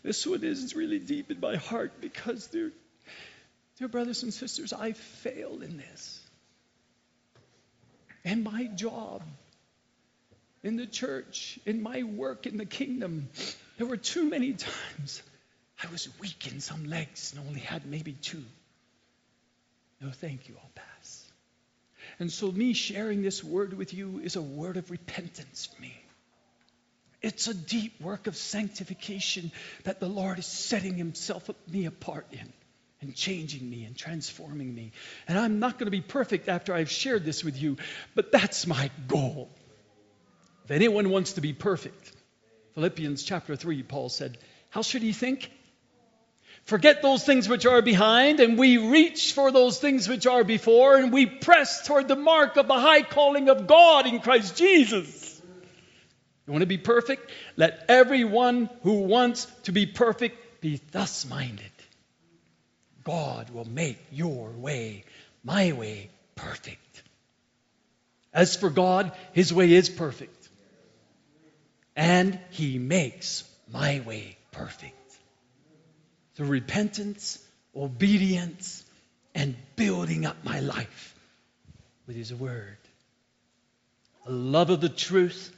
This one is really deep in my heart because, dear, dear brothers and sisters, I failed in this. And my job in the church, in my work in the kingdom, there were too many times I was weak in some legs and only had maybe two. No, thank you, I'll pass. And so me sharing this word with you is a word of repentance for me. It's a deep work of sanctification that the Lord is setting himself me apart in and changing me and transforming me. And I'm not going to be perfect after I've shared this with you, but that's my goal. If anyone wants to be perfect, Philippians chapter three, Paul said, how should he think? Forget those things which are behind, and we reach for those things which are before, and we press toward the mark of the high calling of God in Christ Jesus. You want to be perfect? Let everyone who wants to be perfect be thus minded. God will make your way, my way, perfect. As for God, his way is perfect. And he makes my way perfect. Through repentance, obedience, and building up my life with his word. A love of the truth,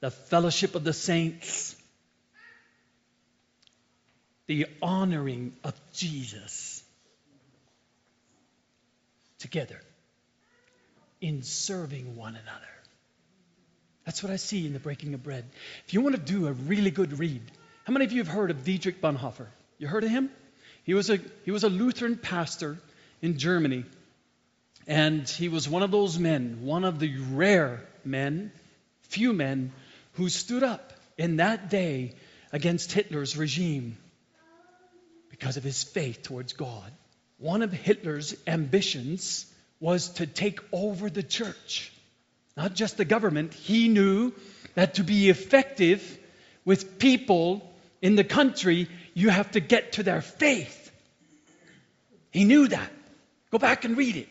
the fellowship of the saints, the honoring of Jesus together in serving one another. That's what I see in the breaking of bread. If you want to do a really good read, how many of you have heard of Dietrich Bonhoeffer? You heard of him? He was a, he was a Lutheran pastor in Germany, and he was one of those men, one of the rare men, few men, who stood up in that day against Hitler's regime because of his faith towards God. One of Hitler's ambitions was to take over the church, not just the government. He knew that to be effective with people in the country, you have to get to their faith. He knew that. Go back and read it.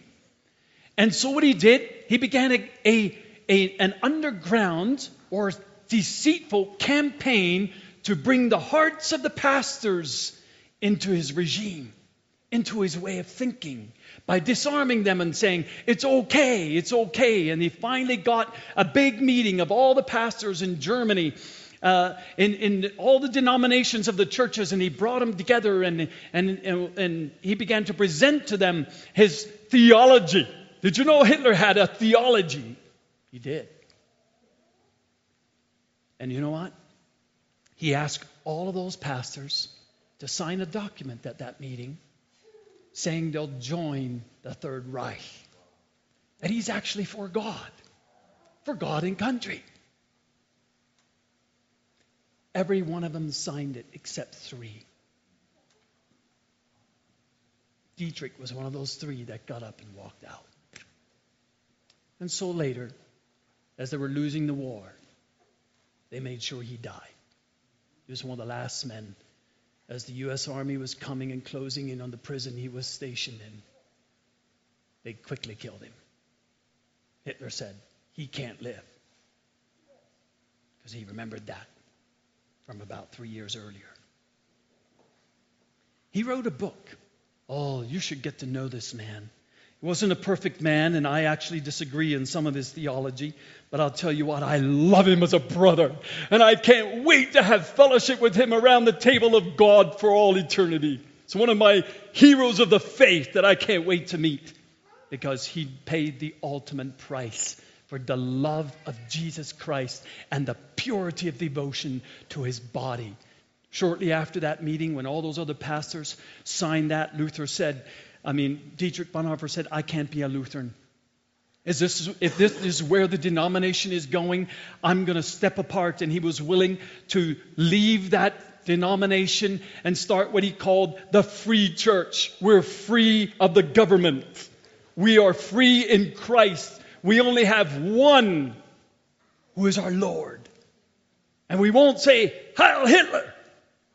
And so what he did, he began a, a A, an underground or deceitful campaign to bring the hearts of the pastors into his regime, into his way of thinking, by disarming them and saying, it's okay, it's okay. And he finally got a big meeting of all the pastors in Germany, uh, in, in all the denominations of the churches, and he brought them together, and, and, and, and he began to present to them his theology. Did you know Hitler had a theology? He did. And you know what? He asked all of those pastors to sign a document at that meeting saying they'll join the Third Reich. That he's actually for God. For God and country. Every one of them signed it except three. Dietrich was one of those three that got up and walked out. And so later, as they were losing the war, they made sure he died. He was one of the last men. As the U S Army was coming and closing in on the prison he was stationed in, they quickly killed him. Hitler said, he can't live. because he remembered that from about three years earlier. He wrote a book. Oh, you should get to know this man. He wasn't a perfect man, and I actually disagree in some of his theology, but I'll tell you what, I love him as a brother, and I can't wait to have fellowship with him around the table of God for all eternity. It's one of my heroes of the faith that I can't wait to meet, because he paid the ultimate price for the love of Jesus Christ and the purity of devotion to his body. Shortly after that meeting, when all those other pastors signed that, Luther said, I mean, Dietrich Bonhoeffer said, I can't be a Lutheran. Is this, if this is where the denomination is going, I'm going to step apart. And he was willing to leave that denomination and start what he called the free church. We're free of the government. We are free in Christ. We only have one who is our Lord. And we won't say, Heil Hitler.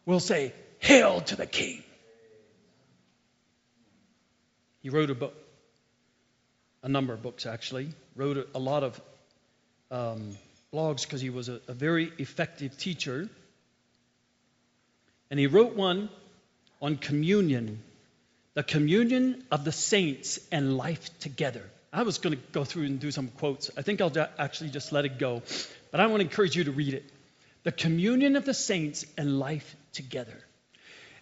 We'll say, Hail to the King. He wrote a book, a number of books actually, wrote a, a lot of um, blogs because he was a, a very effective teacher. And he wrote one on communion, the communion of the saints and life together. I was going to go through and do some quotes. I think I'll ju- actually just let it go, but I want to encourage you to read it. The communion of the saints and life together.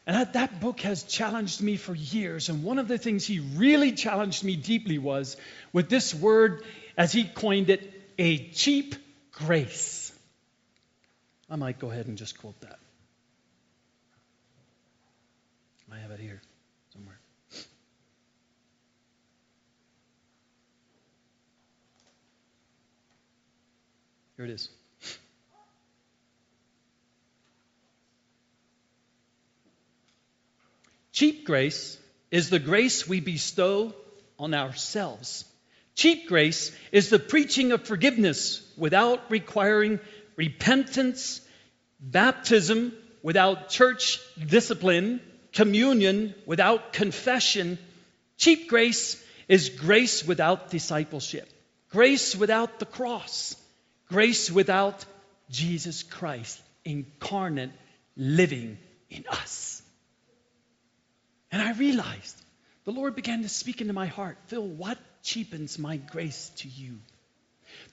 And that, that book has challenged me for years. And one of the things he really challenged me deeply was with this word, as he coined it, a cheap grace. I might go ahead and just quote that. I have it here somewhere. Here it is. Cheap grace is the grace we bestow on ourselves. Cheap grace is the preaching of forgiveness without requiring repentance, baptism without church discipline, communion without confession. Cheap grace is grace without discipleship, grace without the cross, grace without Jesus Christ incarnate living in us. And I realized, the Lord began to speak into my heart, Phil, what cheapens my grace to you?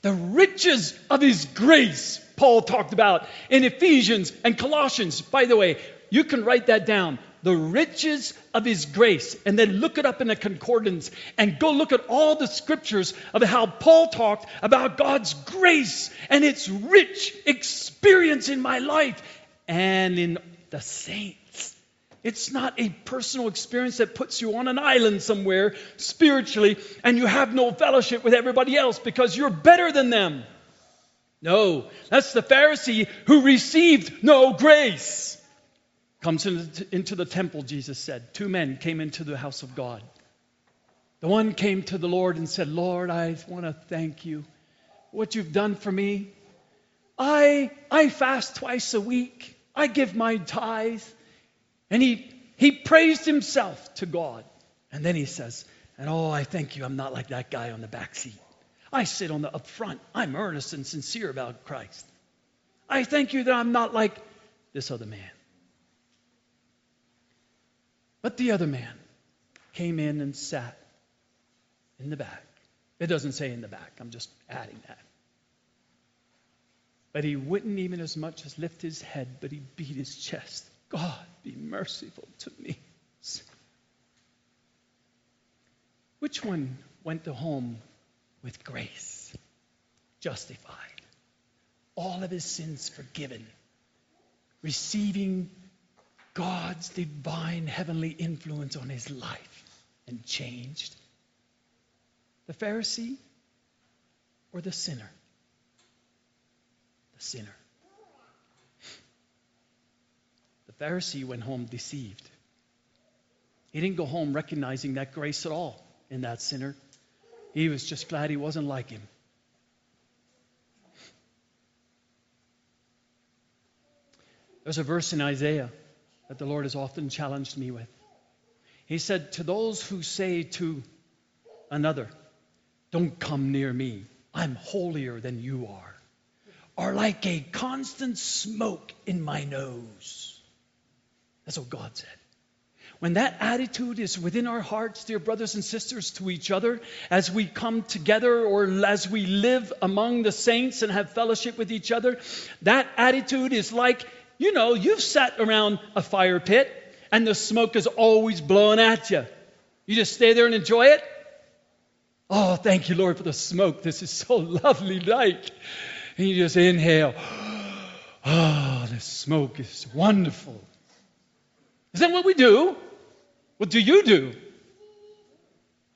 The riches of his grace, Paul talked about in Ephesians and Colossians. By the way, you can write that down. The riches of his grace. And then look it up in a concordance and go look at all the scriptures of how Paul talked about God's grace and its rich experience in my life and in the saints. It's not a personal experience that puts you on an island somewhere spiritually and you have no fellowship with everybody else because you're better than them. No, that's the Pharisee who received no grace. Comes into the temple, Jesus said. Two men came into the house of God. The one came to the Lord and said, Lord, I want to thank you for what you've done for me. I, I fast twice a week. I give my tithe. And he, he praised himself to God. And then he says, and oh, I thank you, I'm not like that guy on the back seat. I sit on the up front. I'm earnest and sincere about Christ. I thank you that I'm not like this other man. But the other man came in and sat in the back. It doesn't say in the back. I'm just adding that. But he wouldn't even as much as lift his head, but he beat his chest. God, be merciful to me. Which one went to home with grace, justified, all of his sins forgiven, receiving God's divine heavenly influence on his life and changed? The Pharisee or the sinner? The sinner. The Pharisee went home deceived. He didn't go home recognizing that grace at all in that sinner. He was just glad he wasn't like him. There's a verse in Isaiah that the Lord has often challenged me with. He said, to those who say to another, don't come near me. I'm holier than you are. are like a constant smoke in my nose. That's what God said. When that attitude is within our hearts, dear brothers and sisters, to each other, as we come together or as we live among the saints and have fellowship with each other, that attitude is like, you know, you've sat around a fire pit and the smoke is always blowing at you. You just stay there and enjoy it. Oh, thank you, Lord, for the smoke. This is so lovely night. And you just inhale. Oh, this smoke is wonderful. Is that what we do? What do you do?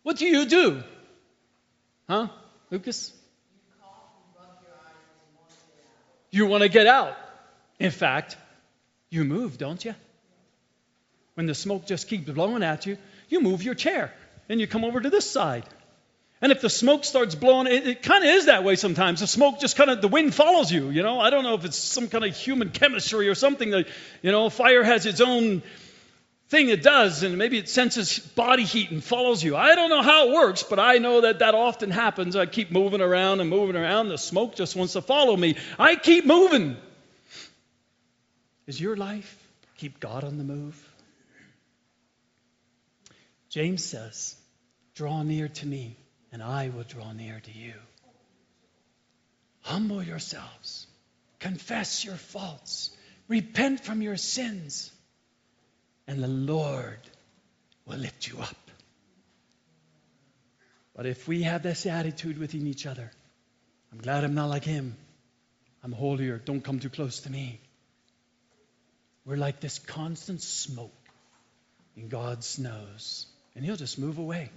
What do you do? Huh? Lucas? You cough and rub your eyes and want to get out. You want to get out. In fact, you move, don't you? When the smoke just keeps blowing at you, you move your chair and you come over to this side. And if the smoke starts blowing, it, it kind of is that way sometimes. The smoke just kind of, the wind follows you, you know. I don't know if it's some kind of human chemistry or something that, you know, fire has its own thing it does, and maybe it senses body heat and follows you. I don't know how it works, but I know that that often happens. I keep moving around and moving around. The smoke just wants to follow me. I keep moving. Is your life keep God on the move? James says, draw near to me, and I will draw near to you. Humble yourselves. Confess your faults. Repent from your sins. And the Lord will lift you up. But if we have this attitude within each other, I'm glad I'm not like him. I'm holier. Don't come too close to me. We're like this constant smoke in God's nose. And he'll just move away.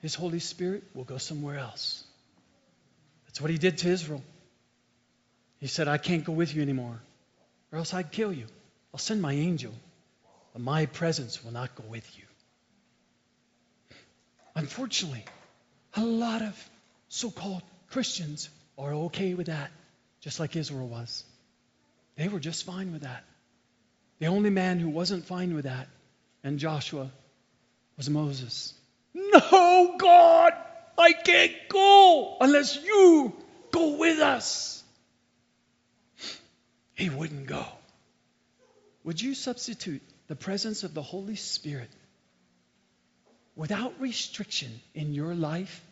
His Holy Spirit will go somewhere else. That's what he did to Israel. He said, I can't go with you anymore, or else I'd kill you. I'll send my angel, but my presence will not go with you. Unfortunately, a lot of so-called Christians are okay with that, just like Israel was. They were just fine with that. The only man who wasn't fine with that, and Joshua, was Moses. No, God, I can't go unless you go with us. He wouldn't go. Would you substitute the presence of the Holy Spirit without restriction in your life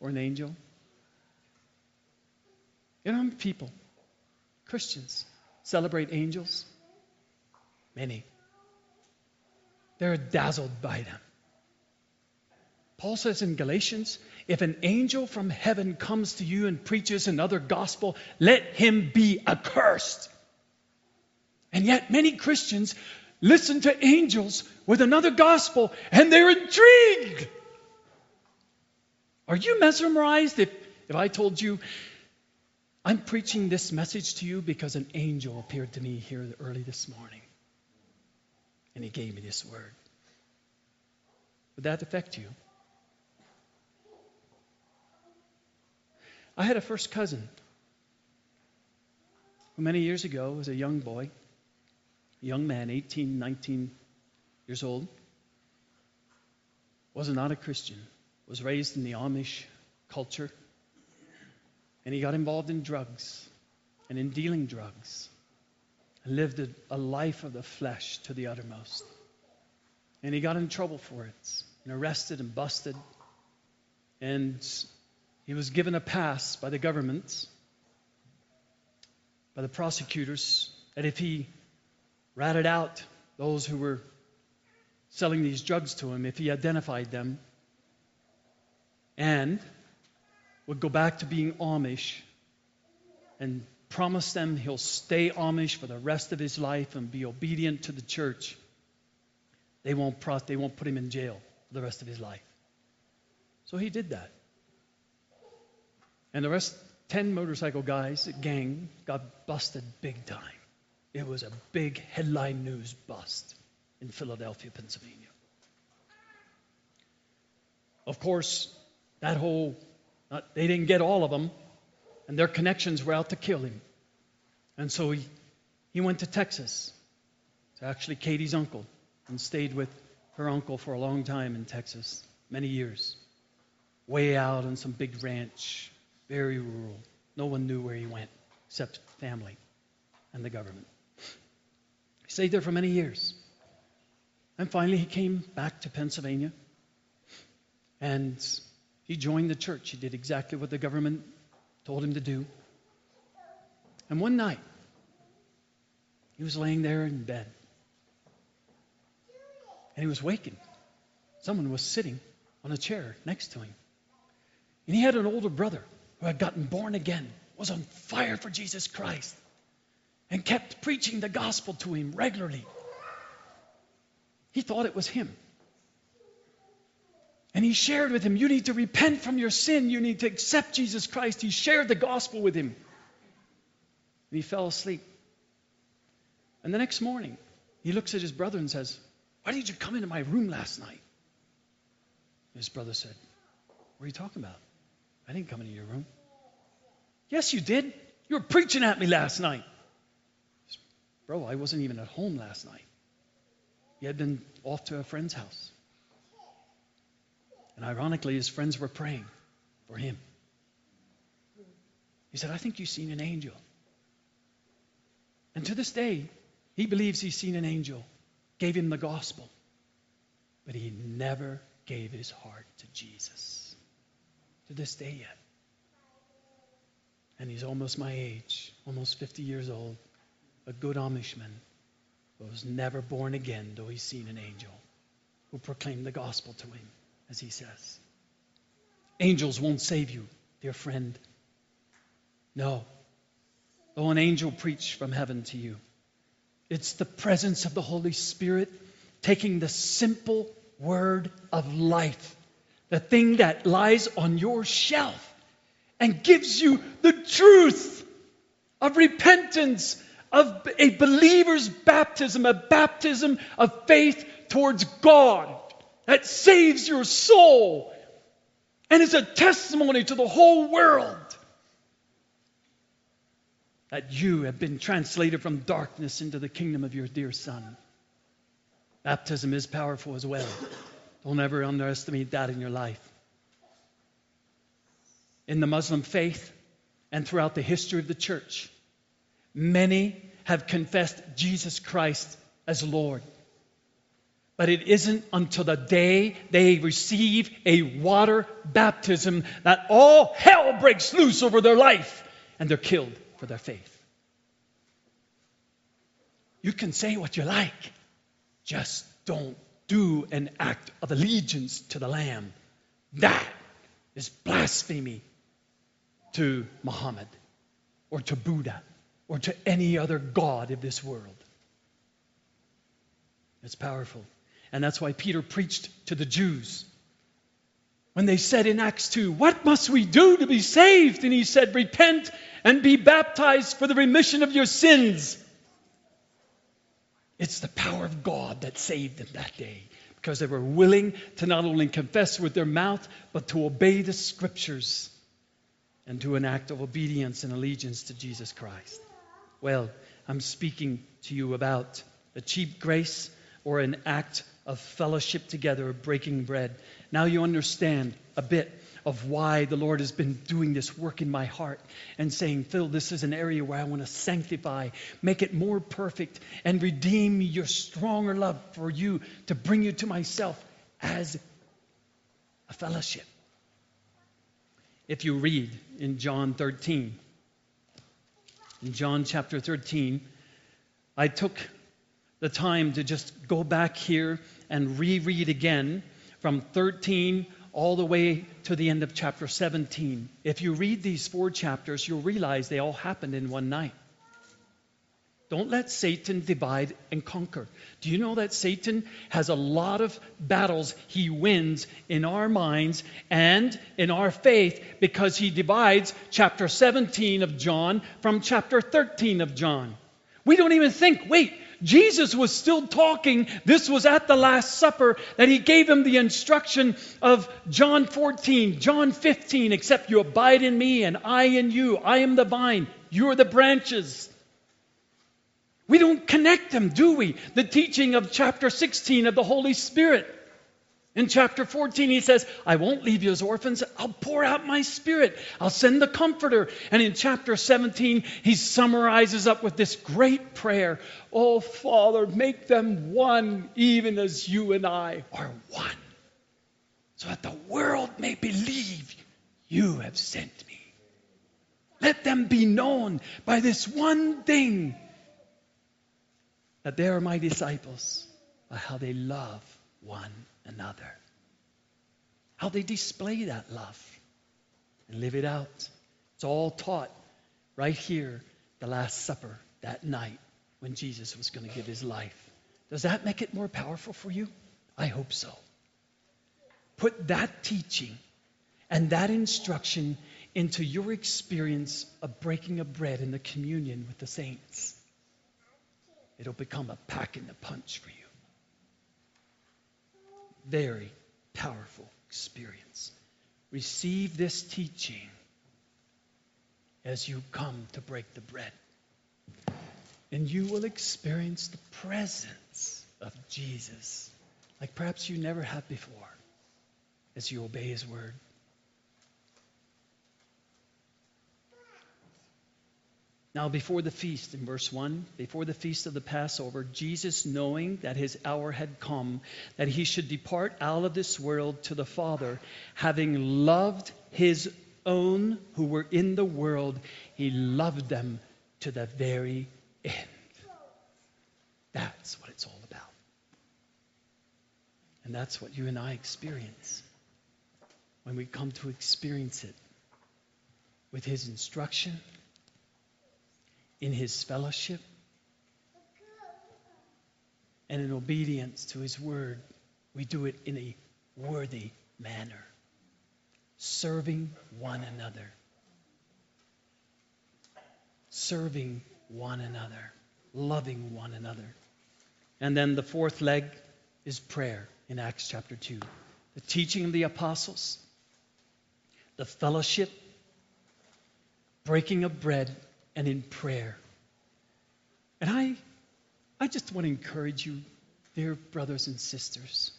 or an angel? You know how many people, Christians, celebrate angels? Many. They're dazzled by them. Paul says in Galatians, if an angel from heaven comes to you and preaches another gospel, let him be accursed. And yet many Christians listen to angels with another gospel and they're intrigued. Are you mesmerized if, if I told you, I'm preaching this message to you because an angel appeared to me here early this morning? And he gave me this word. Would that affect you? I had a first cousin who many years ago was a young boy, a young man, eighteen, nineteen years old, was not a Christian, was raised in the Amish culture, and he got involved in drugs and in dealing drugs. Lived a life of the flesh to the uttermost. And he got in trouble for it, and arrested and busted. And he was given a pass by the government, by the prosecutors, that if he ratted out those who were selling these drugs to him, if he identified them, and would go back to being Amish and promise them he'll stay Amish for the rest of his life and be obedient to the church, They won't pro- they won't put him in jail for the rest of his life. So he did that. And the rest, ten motorcycle guys, gang, got busted big time. It was a big headline news bust in Philadelphia, Pennsylvania. Of course, that whole, not, they didn't get all of them. And their connections were out to kill him. And so he, he went to Texas, to actually Katie's uncle, and stayed with her uncle for a long time in Texas, many years, way out on some big ranch, very rural. No one knew where he went except family and the government. He stayed there for many years. And finally, he came back to Pennsylvania, and he joined the church. He did exactly what the government told him to do. And one night, he was laying there in bed, and he was wakened. Someone was sitting on a chair next to him. And he had an older brother who had gotten born again, was on fire for Jesus Christ, and kept preaching the gospel to him regularly. He thought it was him. And he shared with him, you need to repent from your sin. You need to accept Jesus Christ. He shared the gospel with him. And he fell asleep. And the next morning, he looks at his brother and says, why did you come into my room last night? And his brother said, what are you talking about? I didn't come into your room. Yes, you did. You were preaching at me last night. Bro, I wasn't even at home last night. He had been off to a friend's house. And ironically, his friends were praying for him. He said, I think you've seen an angel. And to this day, he believes he's seen an angel, gave him the gospel. But he never gave his heart to Jesus. To this day yet. And he's almost my age, almost fifty years old, a good Amish man. But was never born again, though he's seen an angel who proclaimed the gospel to him, as he says. Angels won't save you, dear friend. No. Though an angel preach from heaven to you, it's the presence of the Holy Spirit taking the simple word of life, the thing that lies on your shelf, and gives you the truth of repentance, of a believer's baptism, a baptism of faith towards God that saves your soul and is a testimony to the whole world that you have been translated from darkness into the kingdom of your dear Son. Baptism is powerful as well. Don't ever underestimate that in your life. In the Muslim faith and throughout the history of the church, many have confessed Jesus Christ as Lord. But it isn't until the day they receive a water baptism that all hell breaks loose over their life and they're killed for their faith. You can say what you like. Just don't do an act of allegiance to the Lamb. That is blasphemy to Muhammad or to Buddha, or to any other god of this world. It's powerful. And that's why Peter preached to the Jews. When they said in Acts two, what must we do to be saved? And he said, repent and be baptized for the remission of your sins. It's the power of God that saved them that day, because they were willing to not only confess with their mouth, but to obey the scriptures and to an act of obedience and allegiance to Jesus Christ. Well, I'm speaking to you about a cheap grace or an act of fellowship together, breaking bread. Now you understand a bit of why the Lord has been doing this work in my heart and saying, Phil, this is an area where I want to sanctify, make it more perfect, and redeem your stronger love for you to bring you to myself as a fellowship. If you read in John thirteen, in John chapter thirteen, I took the time to just go back here and reread again from thirteen all the way to the end of chapter seventeen. If you read these four chapters, you'll realize they all happened in one night. Don't let Satan divide and conquer. Do you know that Satan has a lot of battles he wins in our minds and in our faith because he divides chapter seventeen of John from chapter thirteen of John. We don't even think, wait, Jesus was still talking. This was at the Last Supper that he gave him the instruction of John fourteen, John fifteen, except you abide in me and I in you. I am the vine, you are the branches. We don't connect them, do we? The teaching of chapter sixteen of the Holy Spirit. In chapter fourteen, he says, I won't leave you as orphans. I'll pour out my spirit. I'll send the comforter. And in chapter seventeen, he summarizes up with this great prayer. Oh, Father, make them one, even as you and I are one, so that the world may believe you have sent me. Let them be known by this one thing, that they are my disciples, by how they love one another. How they display that love and live it out. It's all taught right here, the Last Supper, that night when Jesus was going to give his life. Does that make it more powerful for you? I hope so. Put that teaching and that instruction into your experience of breaking of bread and the communion with the saints. It'll become a pack in the punch for you. Very powerful experience. Receive this teaching as you come to break the bread, and you will experience the presence of Jesus like perhaps you never have before as you obey his word. Now, before the feast, in verse one, before the feast of the Passover, Jesus, knowing that his hour had come, that he should depart out of this world to the Father, having loved his own who were in the world, he loved them to the very end. That's what it's all about. And that's what you and I experience when we come to experience it with his instruction, in his fellowship, and in obedience to his word. We do it in a worthy manner, serving one another. Serving one another, loving one another. And then the fourth leg is prayer in Acts chapter two. The teaching of the apostles, the fellowship, breaking of bread, and in prayer. And I, I just want to encourage you, dear brothers and sisters,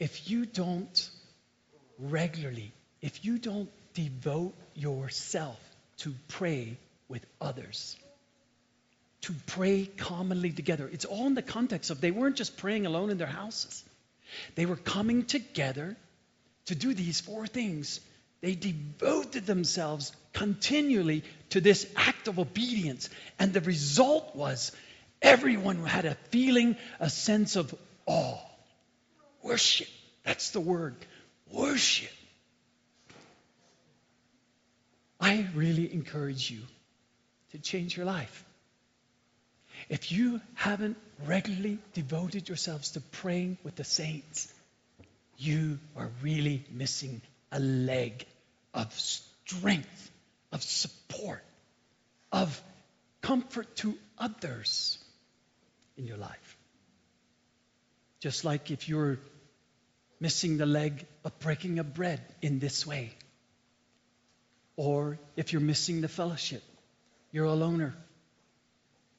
if you don't regularly, if you don't devote yourself to pray with others, to pray commonly together. It's all in the context of they weren't just praying alone in their houses. They were coming together to do these four things. They devoted themselves continually to this act of obedience. And the result was everyone had a feeling, a sense of awe. Worship. That's the word. Worship. I really encourage you to change your life. If you haven't regularly devoted yourselves to praying with the saints, you are really missing a leg of strength, of support, of comfort to others in your life. Just like if you're missing the leg of breaking of bread in this way, or if you're missing the fellowship, you're a loner,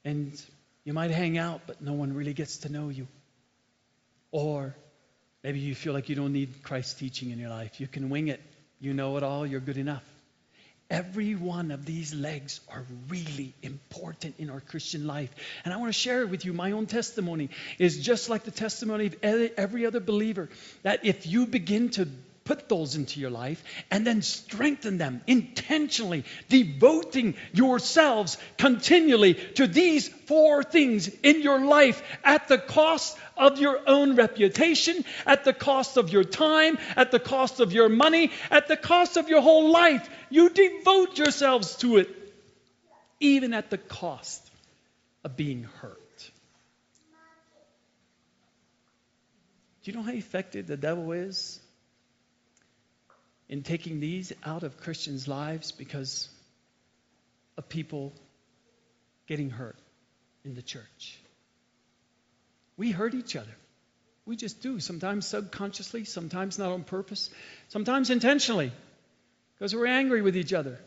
and you might hang out, but no one really gets to know you. Or maybe you feel like you don't need Christ's teaching in your life. You can wing it. You know it all. You're good enough. Every one of these legs are really important in our Christian life. And I want to share with you my own testimony. It's just like the testimony of every other believer, that if you begin to put those into your life and then strengthen them intentionally, devoting yourselves continually to these four things in your life at the cost of your own reputation, at the cost of your time, at the cost of your money, at the cost of your whole life. You devote yourselves to it, even at the cost of being hurt. Do you know how effective the devil is in taking these out of Christians' lives because of people getting hurt in the church? We hurt each other. We just do, sometimes subconsciously, sometimes not on purpose, sometimes intentionally, because we're angry with each other,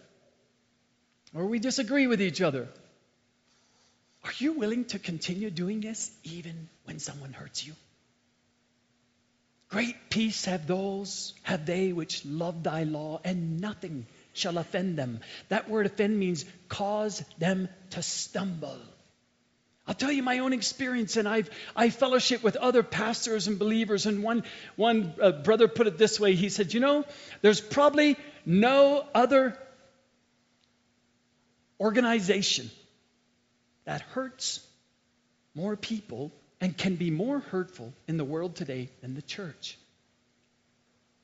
or we disagree with each other. Are you willing to continue doing this even when someone hurts you? Great peace have those, have they which love thy law, and nothing shall offend them. That word offend means cause them to stumble. I'll tell you my own experience, and I've I fellowship with other pastors and believers, and one, one uh, brother put it this way. He said, you know, there's probably no other organization that hurts more people and can be more hurtful in the world today than the church.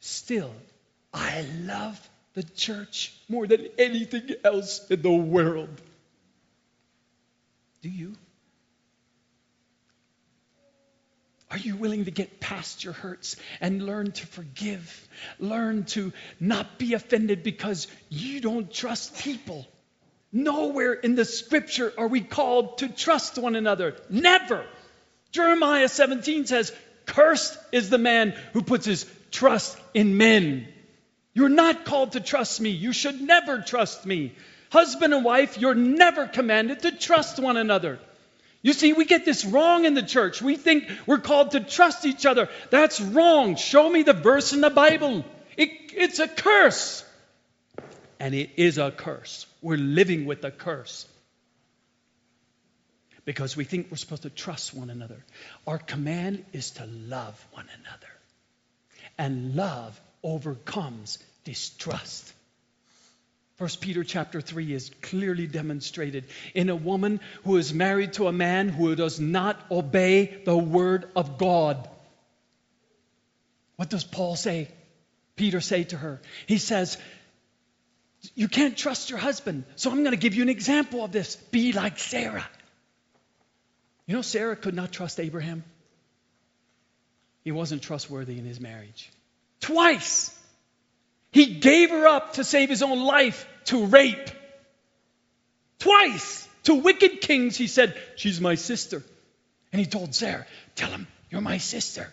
Still, I love the church more than anything else in the world. Do you? Are you willing to get past your hurts and learn to forgive? Learn to not be offended because you don't trust people. Nowhere in the scripture are we called to trust one another. Never. Jeremiah seventeen says, cursed is the man who puts his trust in men. You're not called to trust me. You should never trust me. Husband and wife, you're never commanded to trust one another. You see, we get this wrong in the church. We think we're called to trust each other. That's wrong. Show me the verse in the Bible. It, it's a curse. And it is a curse. We're living with a curse. Because we think we're supposed to trust one another. Our command is to love one another. And love overcomes distrust. First Peter chapter three is clearly demonstrated in a woman who is married to a man who does not obey the word of God. What does Paul say? Peter say to her? He says, you can't trust your husband. So I'm going to give you an example of this. Be like Sarah. You know, Sarah could not trust Abraham. He wasn't trustworthy in his marriage. Twice, he gave her up to save his own life to rape. Twice, to wicked kings, he said, she's my sister. And he told Sarah, tell him, you're my sister.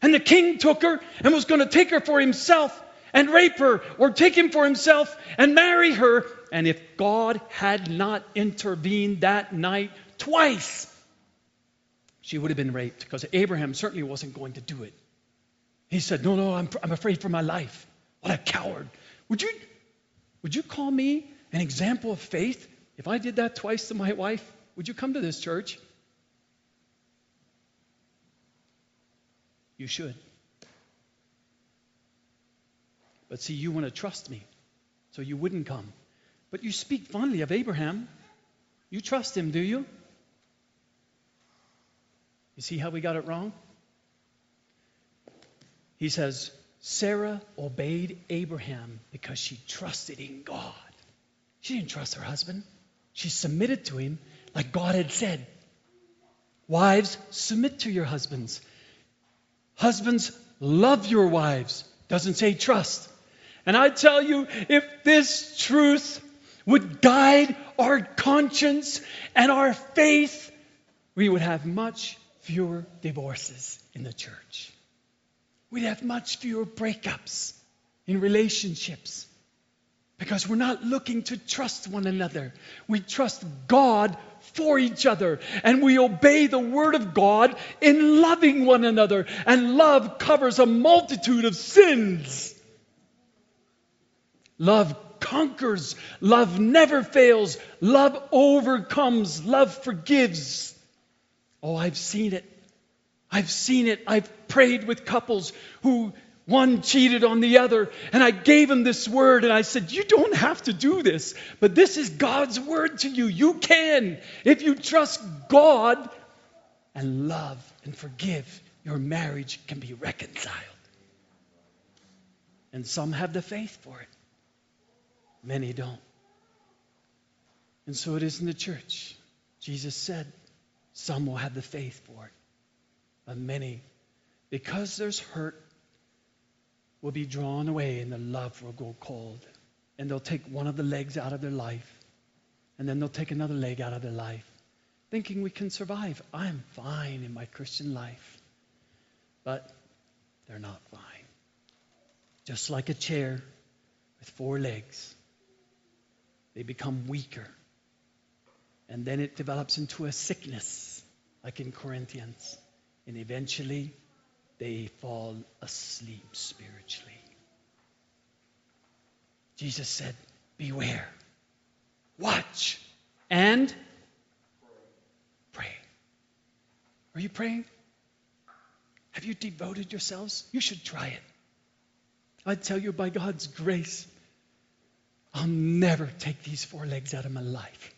And the king took her and was going to take her for himself and rape her, or take him for himself and marry her. And if God had not intervened that night twice, she would have been raped, because Abraham certainly wasn't going to do it. He said, no, no, I'm, I'm afraid for my life. What a coward. Would you, would you call me an example of faith? If I did that twice to my wife, would you come to this church? You should. But see, you want to trust me, so you wouldn't come. But you speak fondly of Abraham. You trust him, do you? You see how we got it wrong? He says, Sarah obeyed Abraham because she trusted in God. She didn't trust her husband. She submitted to him like God had said. Wives, submit to your husbands. Husbands, love your wives. Doesn't say trust. And I tell you, if this truth would guide our conscience and our faith, we would have much fewer divorces in the church. We'd have much fewer breakups in relationships, because we're not looking to trust one another. We trust God for each other, and we obey the word of God in loving one another, and love covers a multitude of sins. Love conquers. Love never fails. Love overcomes. Love forgives. Oh, I've seen it. I've seen it. I've prayed with couples who one cheated on the other, and I gave them this word, and I said, you don't have to do this, but this is God's word to you. You can. If you trust God and love and forgive, your marriage can be reconciled. And some have the faith for it. Many don't. And so it is in the church. Jesus said, some will have the faith for it. But many, because there's hurt, will be drawn away, and the love will go cold. And they'll take one of the legs out of their life, and then they'll take another leg out of their life, thinking we can survive. I'm fine in my Christian life. But they're not fine. Just like a chair with four legs, they become weaker. And then it develops into a sickness, like in Corinthians. And eventually, they fall asleep spiritually. Jesus said, beware, watch, and pray. Are you praying? Have you devoted yourselves? You should try it. I tell you, by God's grace, I'll never take these four legs out of my life.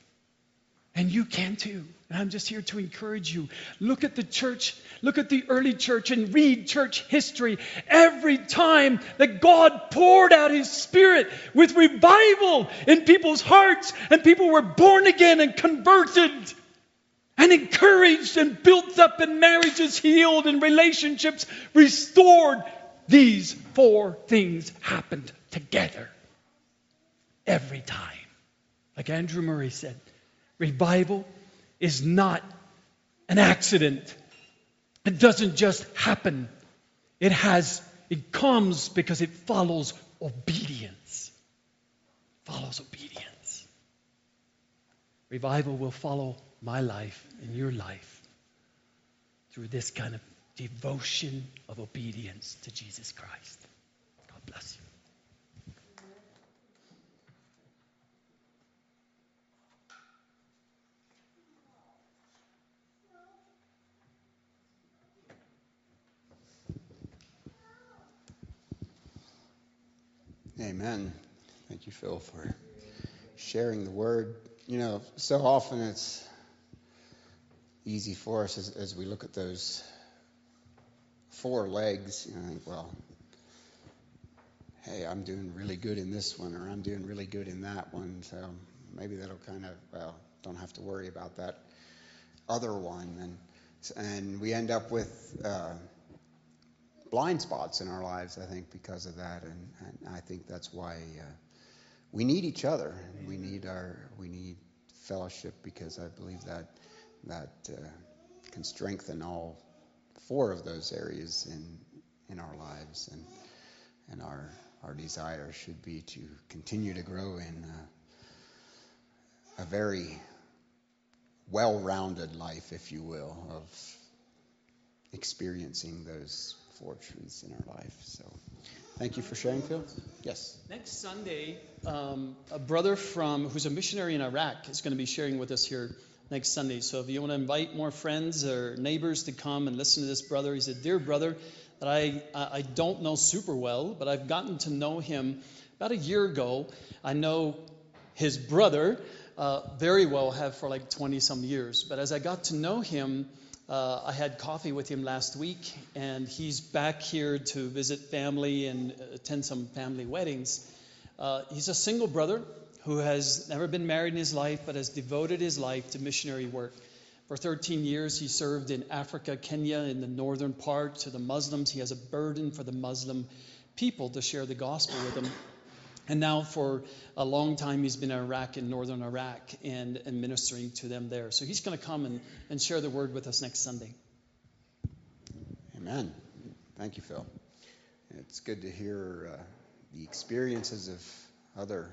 And you can too. And I'm just here to encourage you. Look at the church. Look at the early church and read church history. Every time that God poured out His Spirit with revival in people's hearts, and people were born again and converted and encouraged and built up, and marriages healed and relationships restored, these four things happened together. Every time. Like Andrew Murray said, revival is not an accident. It doesn't just happen. It has, it comes because it follows obedience. Follows obedience. Revival will follow my life and your life through this kind of devotion of obedience to Jesus Christ. God bless you. Amen. Thank you, Phil, for sharing the word. You know, so often it's easy for us as, as we look at those four legs, and I think, well, hey, I'm doing really good in this one, or I'm doing really good in that one, so maybe that'll kind of, well, don't have to worry about that other one. And, and we end up with... Uh, blind spots in our lives, I think, because of that, and, and I think that's why uh, we need each other. And we need our we need fellowship, because I believe that that uh, can strengthen all four of those areas in in our lives, and and our our desire should be to continue to grow in uh, a very well-rounded life, if you will, of experiencing those four truths in our life. So thank you for sharing, Phil. Yes. Next Sunday, um, a brother from who's a missionary in Iraq is going to be sharing with us here next Sunday. So if you want to invite more friends or neighbors to come and listen to this brother, he's a dear brother that I, I don't know super well, but I've gotten to know him about a year ago. I know his brother uh, very well, have for like twenty some years. But as I got to know him, Uh, I had coffee with him last week, and he's back here to visit family and attend some family weddings. Uh, he's a single brother who has never been married in his life, but has devoted his life to missionary work. For thirteen years, he served in Africa, Kenya, in the northern part to the Muslims. He has a burden for the Muslim people to share the gospel with them. And now for a long time, he's been in Iraq, in northern Iraq, and, and ministering to them there. So he's going to come and, and share the word with us next Sunday. Amen. Thank you, Phil. It's good to hear uh, the experiences of other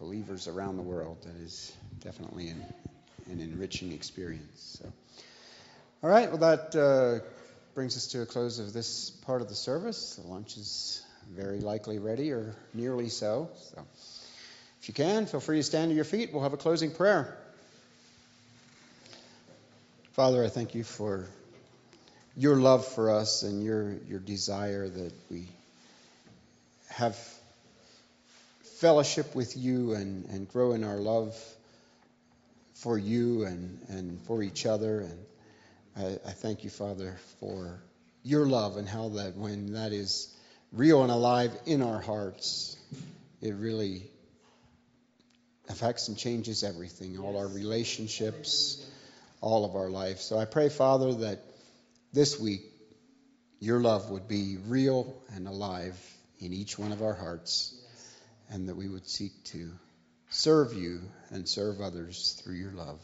believers around the world. That is definitely an, an enriching experience. So, all right, well, that uh, brings us to a close of this part of the service. The lunch is very likely ready, or nearly so. So if you can, feel free to stand to your feet. We'll have a closing prayer. Father, I thank you for your love for us and your, your desire that we have fellowship with you and, and grow in our love for you and, and for each other. And I, I thank you, Father, for your love and how that when that is real and alive in our hearts, it really affects and changes everything, all our relationships, all of our life. So I pray, Father, that this week your love would be real and alive in each one of our hearts, and that we would seek to serve you and serve others through your love.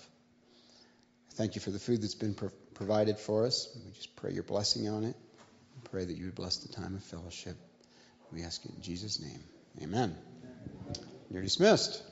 Thank you for the food that's been pro- provided for us. We just pray your blessing on it. Pray that you would bless the time of fellowship. We ask it in Jesus' name. Amen. You're dismissed.